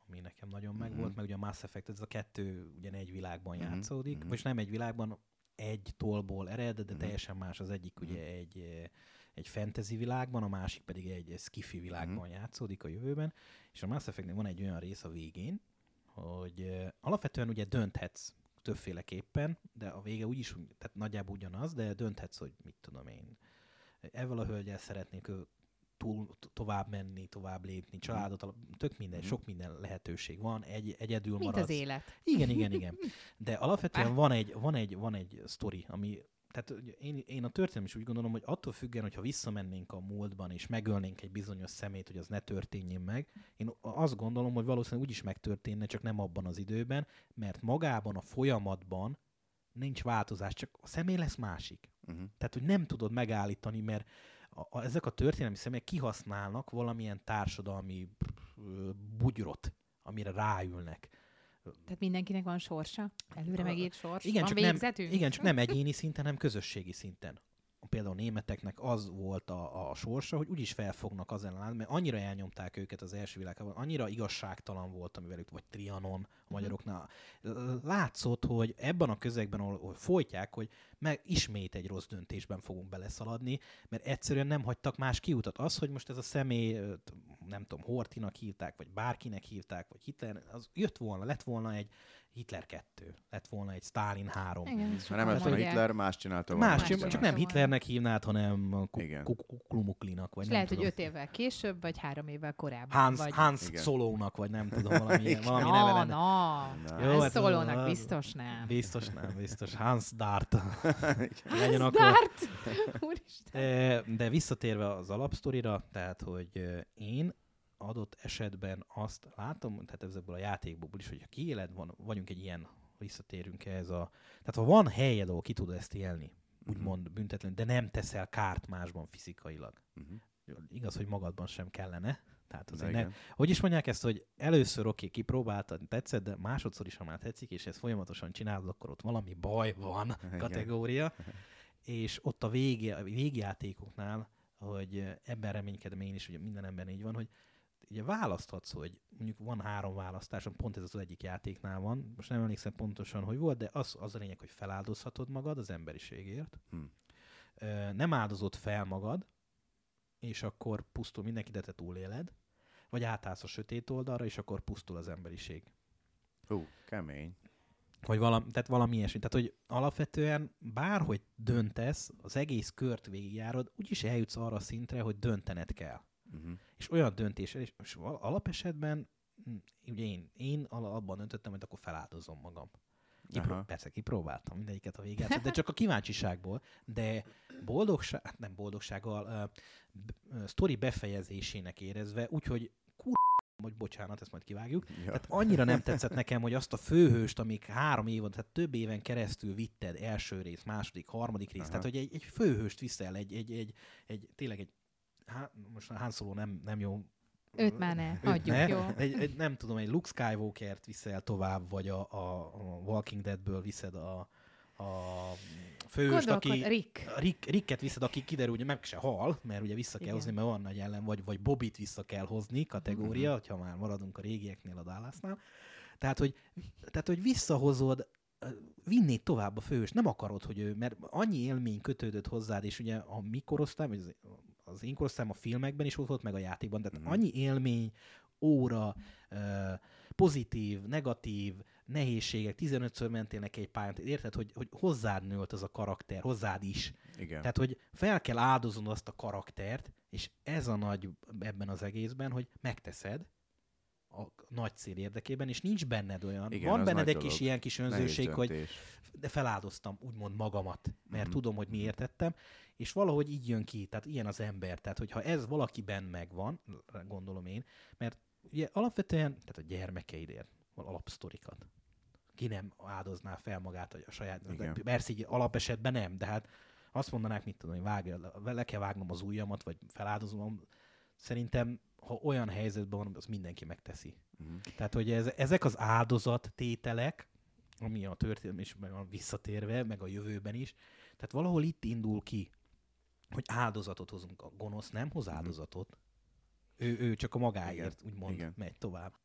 ami nekem nagyon megvolt, mm-hmm. meg ugye a Mass Effect, ez a kettő ugyan egy világban mm-hmm. játszódik, mm-hmm. most nem egy világban, egy tollból ered, de mm-hmm. teljesen más, az egyik mm-hmm. ugye egy, egy fantasy világban, a másik pedig egy skifi világban mm-hmm. játszódik a jövőben, és a Mass Effectnek van egy olyan rész a végén, hogy alapvetően ugye dönthetsz többféleképpen, de a vége úgyis, tehát nagyjából ugyanaz, de dönthetsz, hogy mit tudom én, ezzel a hölgyel szeretnék túl, tovább menni, tovább lépni, családot, tök minden, sok minden lehetőség van, egy, egyedül mint maradsz. Mint az élet. Igen, igen, igen. De alapvetően van egy, van egy, van egy sztori, ami, tehát én, én a történelem is úgy gondolom, hogy attól függően, hogyha visszamennénk a múltban, és megölnénk egy bizonyos szemét, hogy az ne történjen meg, én azt gondolom, hogy valószínűleg úgyis megtörténne, csak nem abban az időben, mert magában a folyamatban nincs változás, csak a személy lesz másik. Uh-huh. Tehát, hogy nem tudod megállítani, mert a, a, ezek a történelmi személyek kihasználnak valamilyen társadalmi bugyrot, amire ráülnek. Tehát mindenkinek van sorsa? Előre megírt sors? Igen, van végzetünk? Nem, igen, csak nem egyéni szinten, hanem közösségi szinten. Például a németeknek az volt a, a sorsa, hogy úgyis felfognak az ellen, mert annyira elnyomták őket az első világában, annyira igazságtalan volt, ami velük, vagy Trianon a magyaroknál. Látszott, hogy ebben a közegben, ahol, ahol folytják, hogy meg ismét egy rossz döntésben fogunk beleszaladni, mert egyszerűen nem hagytak más kiutat. Az, hogy most ez a személy, nem tudom, Horthynak hívták, vagy bárkinek hívták, vagy Hitler, az jött volna, lett volna egy Hitler kettő, lett volna egy Stalin három. Igen, ha nem lett volna Hitler, más csinálta volna. Más, csinálta, csak nem Hitlernek hívnád, hanem Kuklumuklinak. Vagy lehet, hogy öt évvel később, vagy három évvel korábban. Hans Solónak, vagy nem tudom, valami neve lenne. Hans Solónak biztos nem. Biztos nem, biztos. Hans Dart. Hans Dart! Úristen. De visszatérve az alapsztorira, tehát, hogy én adott esetben azt látom, tehát ezekből a játékból is, hogyha kiéled, van, vagyunk egy ilyen, visszatérünk ehhez a... Tehát ha van helyed, ahol ki tud ezt élni, úgymond büntetlenül, de nem teszel kárt másban fizikailag. Uh-huh. Igaz, hogy magadban sem kellene. Tehát azért ne, hogy is mondják ezt, hogy először oké, kipróbáltad, tetszett, de másodszor is, ha már tetszik, és ezt folyamatosan csinálod, akkor ott valami baj van kategória. Igen. És ott a végjátékoknál, hogy ebben reménykedem én is, hogy minden ember így van, hogy ugye választhatsz, hogy mondjuk van három választáson, pont ez az egyik játéknál van, most nem emlékszem pontosan, hogy volt, de az, az a lényeg, hogy feláldozhatod magad az emberiségért, hmm. nem áldozod fel magad, és akkor pusztul mindenki, de te túléled, vagy átállsz a sötét oldalra, és akkor pusztul az emberiség. Hú, kemény. Hogy valami, tehát valami ilyesmi. Tehát, hogy alapvetően bárhogy döntesz, az egész kört végigjárod, úgyis eljutsz arra szintre, hogy döntened kell. Uh-huh. És olyan döntéssel, és, és alapesetben, ugye én, én abban döntöttem, hogy akkor feláldozom magam. Kipró- persze kipróbáltam mindegyiket a végét, de csak a kíváncsiságból, de boldogság, nem boldogsággal, uh, sztori befejezésének érezve, úgyhogy kur... vagy bocsánat, ezt majd kivágjuk. Ja. Tehát annyira nem tetszett nekem, hogy azt a főhőst, amik három éven, tehát több éven keresztül vitted, első rész, második, harmadik rész, aha. tehát hogy egy, egy főhőst viszel, egy, egy, egy, egy tényleg egy Há, most a Han Solo nem, nem jó. Őt már ne, Őt hagyjuk, ne. Jó. Egy, egy, nem tudom, egy Luke Skywalkert viszel tovább, vagy a, a, a Walking Deadből viszed a, a főhőst, aki... Rick. Rick, Ricket viszed, aki kiderül, hogy meg se hal, mert ugye vissza kell igen. hozni, mert van nagy ellen, vagy, vagy Bobbyt vissza kell hozni, kategória, uh-huh. ha már maradunk a régieknél, a Dallasnál. Tehát, hogy, tehát, hogy visszahozod, vinnéd tovább a főhőst, nem akarod, hogy ő, mert annyi élmény kötődött hozzád, és ugye a mi korosztály, vagy az, az én korosztályom a filmekben is ott volt, meg a játékban, tehát mm-hmm. annyi élmény, óra, pozitív, negatív, nehézségek, tizenötször mentél neki egy pályán, érted, hogy, hogy hozzád nőlt az a karakter, hozzád is. Igen. Tehát, hogy fel kell áldoznod azt a karaktert, és ez a nagy ebben az egészben, hogy megteszed a nagy cél érdekében, és nincs benned olyan. Igen, van benned egy kis ilyen kis önzőség, hogy de feláldoztam úgymond magamat, mert mm-hmm. tudom, hogy miért tettem, és valahogy így jön ki, tehát ilyen az ember, tehát hogyha ez valakiben megvan, gondolom én, mert ugye alapvetően, tehát a gyermekeidért, alapsztorikat, ki nem áldozná fel magát a saját, persze így alapesetben nem, de hát azt mondanák, mit tudom, hogy vágj, le kell vágnom az ujjamat, vagy feláldozom, szerintem ha olyan helyzetben van, az mindenki megteszi. Uh-huh. Tehát, hogy ez, ezek az áldozattételek, ami a történelmi is meg van visszatérve, meg a jövőben is, tehát valahol itt indul ki, hogy áldozatot hozunk. A gonosz nem hoz áldozatot. ő, ő csak a magáért, igen, úgymond, igen, megy tovább.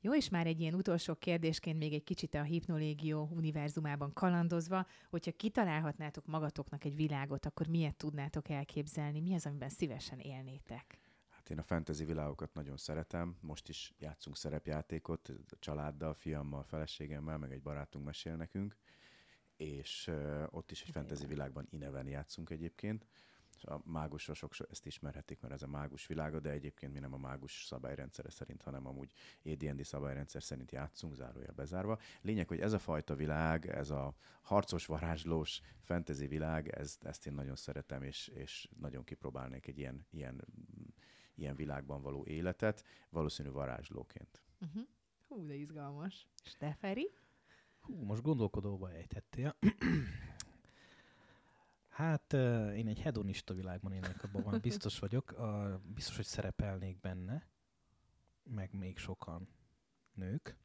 Jó, és már egy ilyen utolsó kérdésként még egy kicsit a Hipnolégió univerzumában kalandozva, hogyha kitalálhatnátok magatoknak egy világot, akkor milyet tudnátok elképzelni? Mi az, amiben szívesen élnétek? Hát én a fantasy világokat nagyon szeretem. Most is játszunk szerepjátékot, a családdal, fiammal, feleségemmel, meg egy barátunk mesél nekünk. És uh, ott is egy fantasy világban Ineven játszunk egyébként. A mágusosok ezt ismerhetik, mert ez a mágus világa, de egyébként mi nem a mágus szabályrendszere szerint, hanem amúgy á dé és dé szabályrendszer szerint játszunk, zárója bezárva. Lényeg, hogy ez a fajta világ, ez a harcos, varázslós fantasy világ, ez, ezt én nagyon szeretem, és, és nagyon kipróbálnék egy ilyen, ilyen, ilyen világban való életet, valószínű varázslóként. Uh-huh. Hú, de izgalmas. És te, Feri? Hú, most gondolkodóba ejtettél. Hát én egy hedonista világban élek, abban van, biztos vagyok. A, biztos, hogy szerepelnék benne, meg még sokan nők.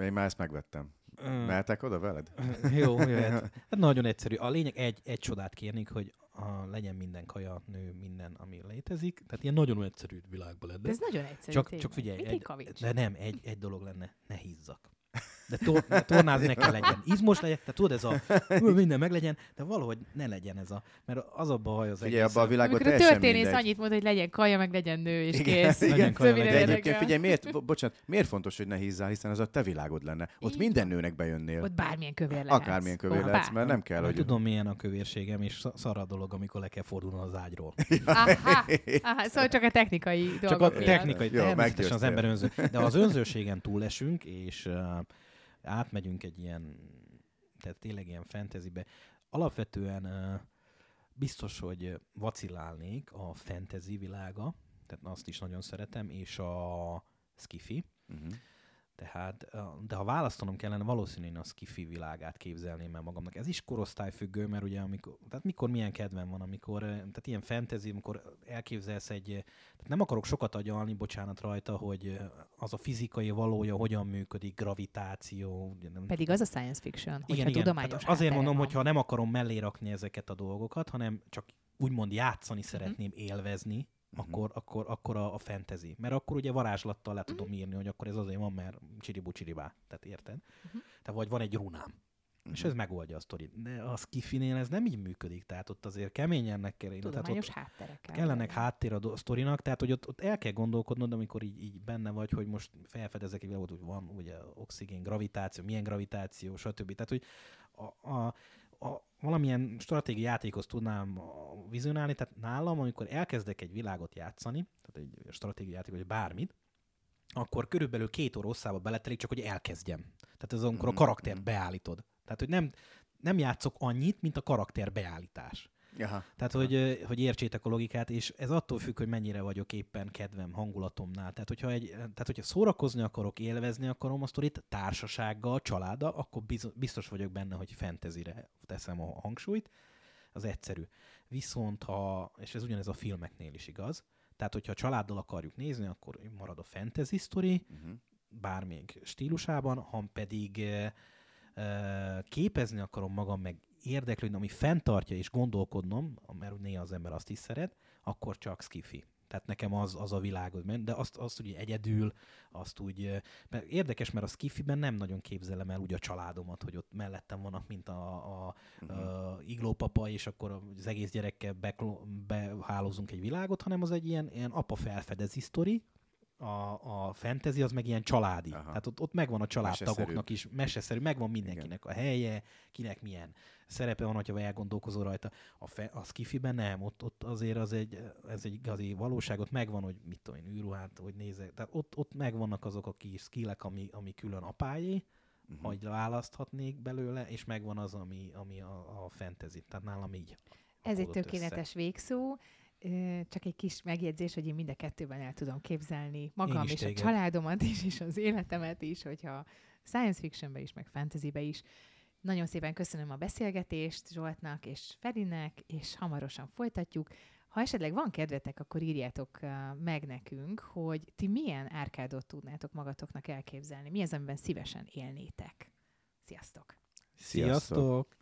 Én már ezt megvettem. Mehetek oda veled? Jó, jöhet. Hát nagyon egyszerű. A lényeg, egy, egy csodát kérnék, hogy a, legyen minden kaja, nő, minden, ami létezik. Tehát ilyen nagyon egyszerű világban lenne. De ez nagyon egyszerű. Csak, csak figyelj, egy, de nem, egy, egy dolog lenne, ne hízzak. De, tor- de tornázni ne kell legyen. Izmos legyen, tehát tudod, ez a minden meglegyen, de valahogy ne legyen ez a... Mert az a baj az egész. Ugye abban a világban teljesen mindegy. Amikor a történész annyit mond, hogy legyen kaja, meg legyen nő, és igen, kész. Igen, legyen kaja, meg legyen. De egyébként figyelj, miért, bocsánat, miért fontos, hogy ne hízzál, hiszen az a te világod lenne. Ott így minden nőnek bejönnél. Ott bármilyen kövér lehetsz. Akármilyen kövér lehetsz, mert nem kell, nem hogy... Tudom, milyen a kövérségem, és szar a dolog, amikor le kell fordulnom az ágyról. Aha, aha, szóval csak a technikai dolgok. Csak a technikai, természetesen az ember önző. De az önzőségen túlesünk, és átmegyünk egy ilyen, tehát tényleg ilyen fantasybe. Alapvetően uh, biztos, hogy vacillálnék a fantasy világa, tehát azt is nagyon szeretem, és a skifi. Uh-huh. Tehát, uh, de ha választanom kellene, valószínűen a skifi világát képzelném el magamnak. Ez is korosztályfüggő, mert ugye amikor, tehát mikor milyen kedvem van, amikor, tehát ilyen fantasy, amikor elképzelsz egy, tehát nem akarok sokat agyalni, bocsánat rajta, hogy az a fizikai valója hogyan működik, gravitáció. Nem. Pedig az a science fiction, igen, hogyha tudományos. Hát azért mondom, hogyha nem akarom mellé rakni ezeket a dolgokat, hanem csak úgymond játszani mm-hmm. szeretném, élvezni, Mm-hmm. Akkor, akkor, akkor a, a fantasy. Mert akkor ugye varázslattal le tudom mm-hmm. írni, hogy akkor ez azért van, mert csiribú csiribá. Tehát érted? Mm-hmm. Tehát vagy van egy runám. Mm-hmm. És ez megoldja a sztorit. De a skifinél ez nem így működik. Tehát ott azért keményennek kell. Tudományos háttereken. Kellenek háttér a sztorinak. Tehát, hogy ott, ott el kell gondolkodnod, amikor így, így benne vagy, hogy most felfedezek egy világot, hogy van ugye oxigén, gravitáció, milyen gravitáció, stb. Tehát, hogy a... a A, valamilyen stratégiai játékhoz tudnám vizionálni, tehát nálam, amikor elkezdek egy világot játszani, tehát egy stratégiai játék, vagy bármit, akkor körülbelül két óra hosszába beletelik, csak hogy elkezdjem. Tehát ez amikor a karaktert beállítod. Tehát, hogy nem, nem játszok annyit, mint a karakter beállítás. Aha. Tehát, aha. Hogy, hogy értsétek a logikát, és ez attól függ, hogy mennyire vagyok éppen kedvem, hangulatomnál. Tehát, hogyha, egy, tehát, hogyha szórakozni akarok, élvezni akarom a sztorit társasággal, családdal, akkor biztos vagyok benne, hogy fantasyre teszem a hangsúlyt. Az egyszerű. Viszont ha, és ez ugyanez a filmeknél is igaz, tehát, hogyha a családdal akarjuk nézni, akkor marad a fantasy sztori, uh-huh. bármilyen stílusában, ha pedig e, e, képezni akarom magam, meg érdeklődni, ami fenntartja és gondolkodnom, mert néha az ember azt is szeret, akkor csak skifi. Tehát nekem az, az a világ, de azt, azt úgy egyedül, azt úgy... Mert érdekes, mert a skifiben nem nagyon képzelem el úgy a családomat, hogy ott mellettem vannak, mint a, a, uh-huh. a iglópapa, és akkor az egész gyerekkel be, behálózunk egy világot, hanem az egy ilyen, ilyen apa felfedezi sztori, A, a fantasy az meg ilyen családi. Aha. Tehát ott, ott megvan a családtagoknak is, meseszerű, megvan mindenkinek igen. a helye, kinek milyen szerepe van, hogyha elgondolkozol rajta. A, fe, a skifiben nem, ott, ott azért az egy, ez egy igazi valóság, ott megvan, hogy mit tudom én, űrruhát, hogy nézek. Tehát ott, ott megvannak azok a kis skillek, ami, ami külön apájé, uh-huh. hogy választhatnék belőle, és megvan az, ami, ami a, a fantasy. Tehát nálam így. Ez egy tökéletes össze. végszó. Csak egy kis megjegyzés, hogy én mind a kettőben el tudom képzelni magam és téged. A családomat is, és az életemet is, hogyha science fictionbe is, meg fantasybe is. Nagyon szépen köszönöm a beszélgetést Zsoltnak és Ferinek, és hamarosan folytatjuk. Ha esetleg van kedvetek, akkor írjátok meg nekünk, hogy ti milyen árkádot tudnátok magatoknak elképzelni. Mi az, amiben szívesen élnétek? Sziasztok! Sziasztok!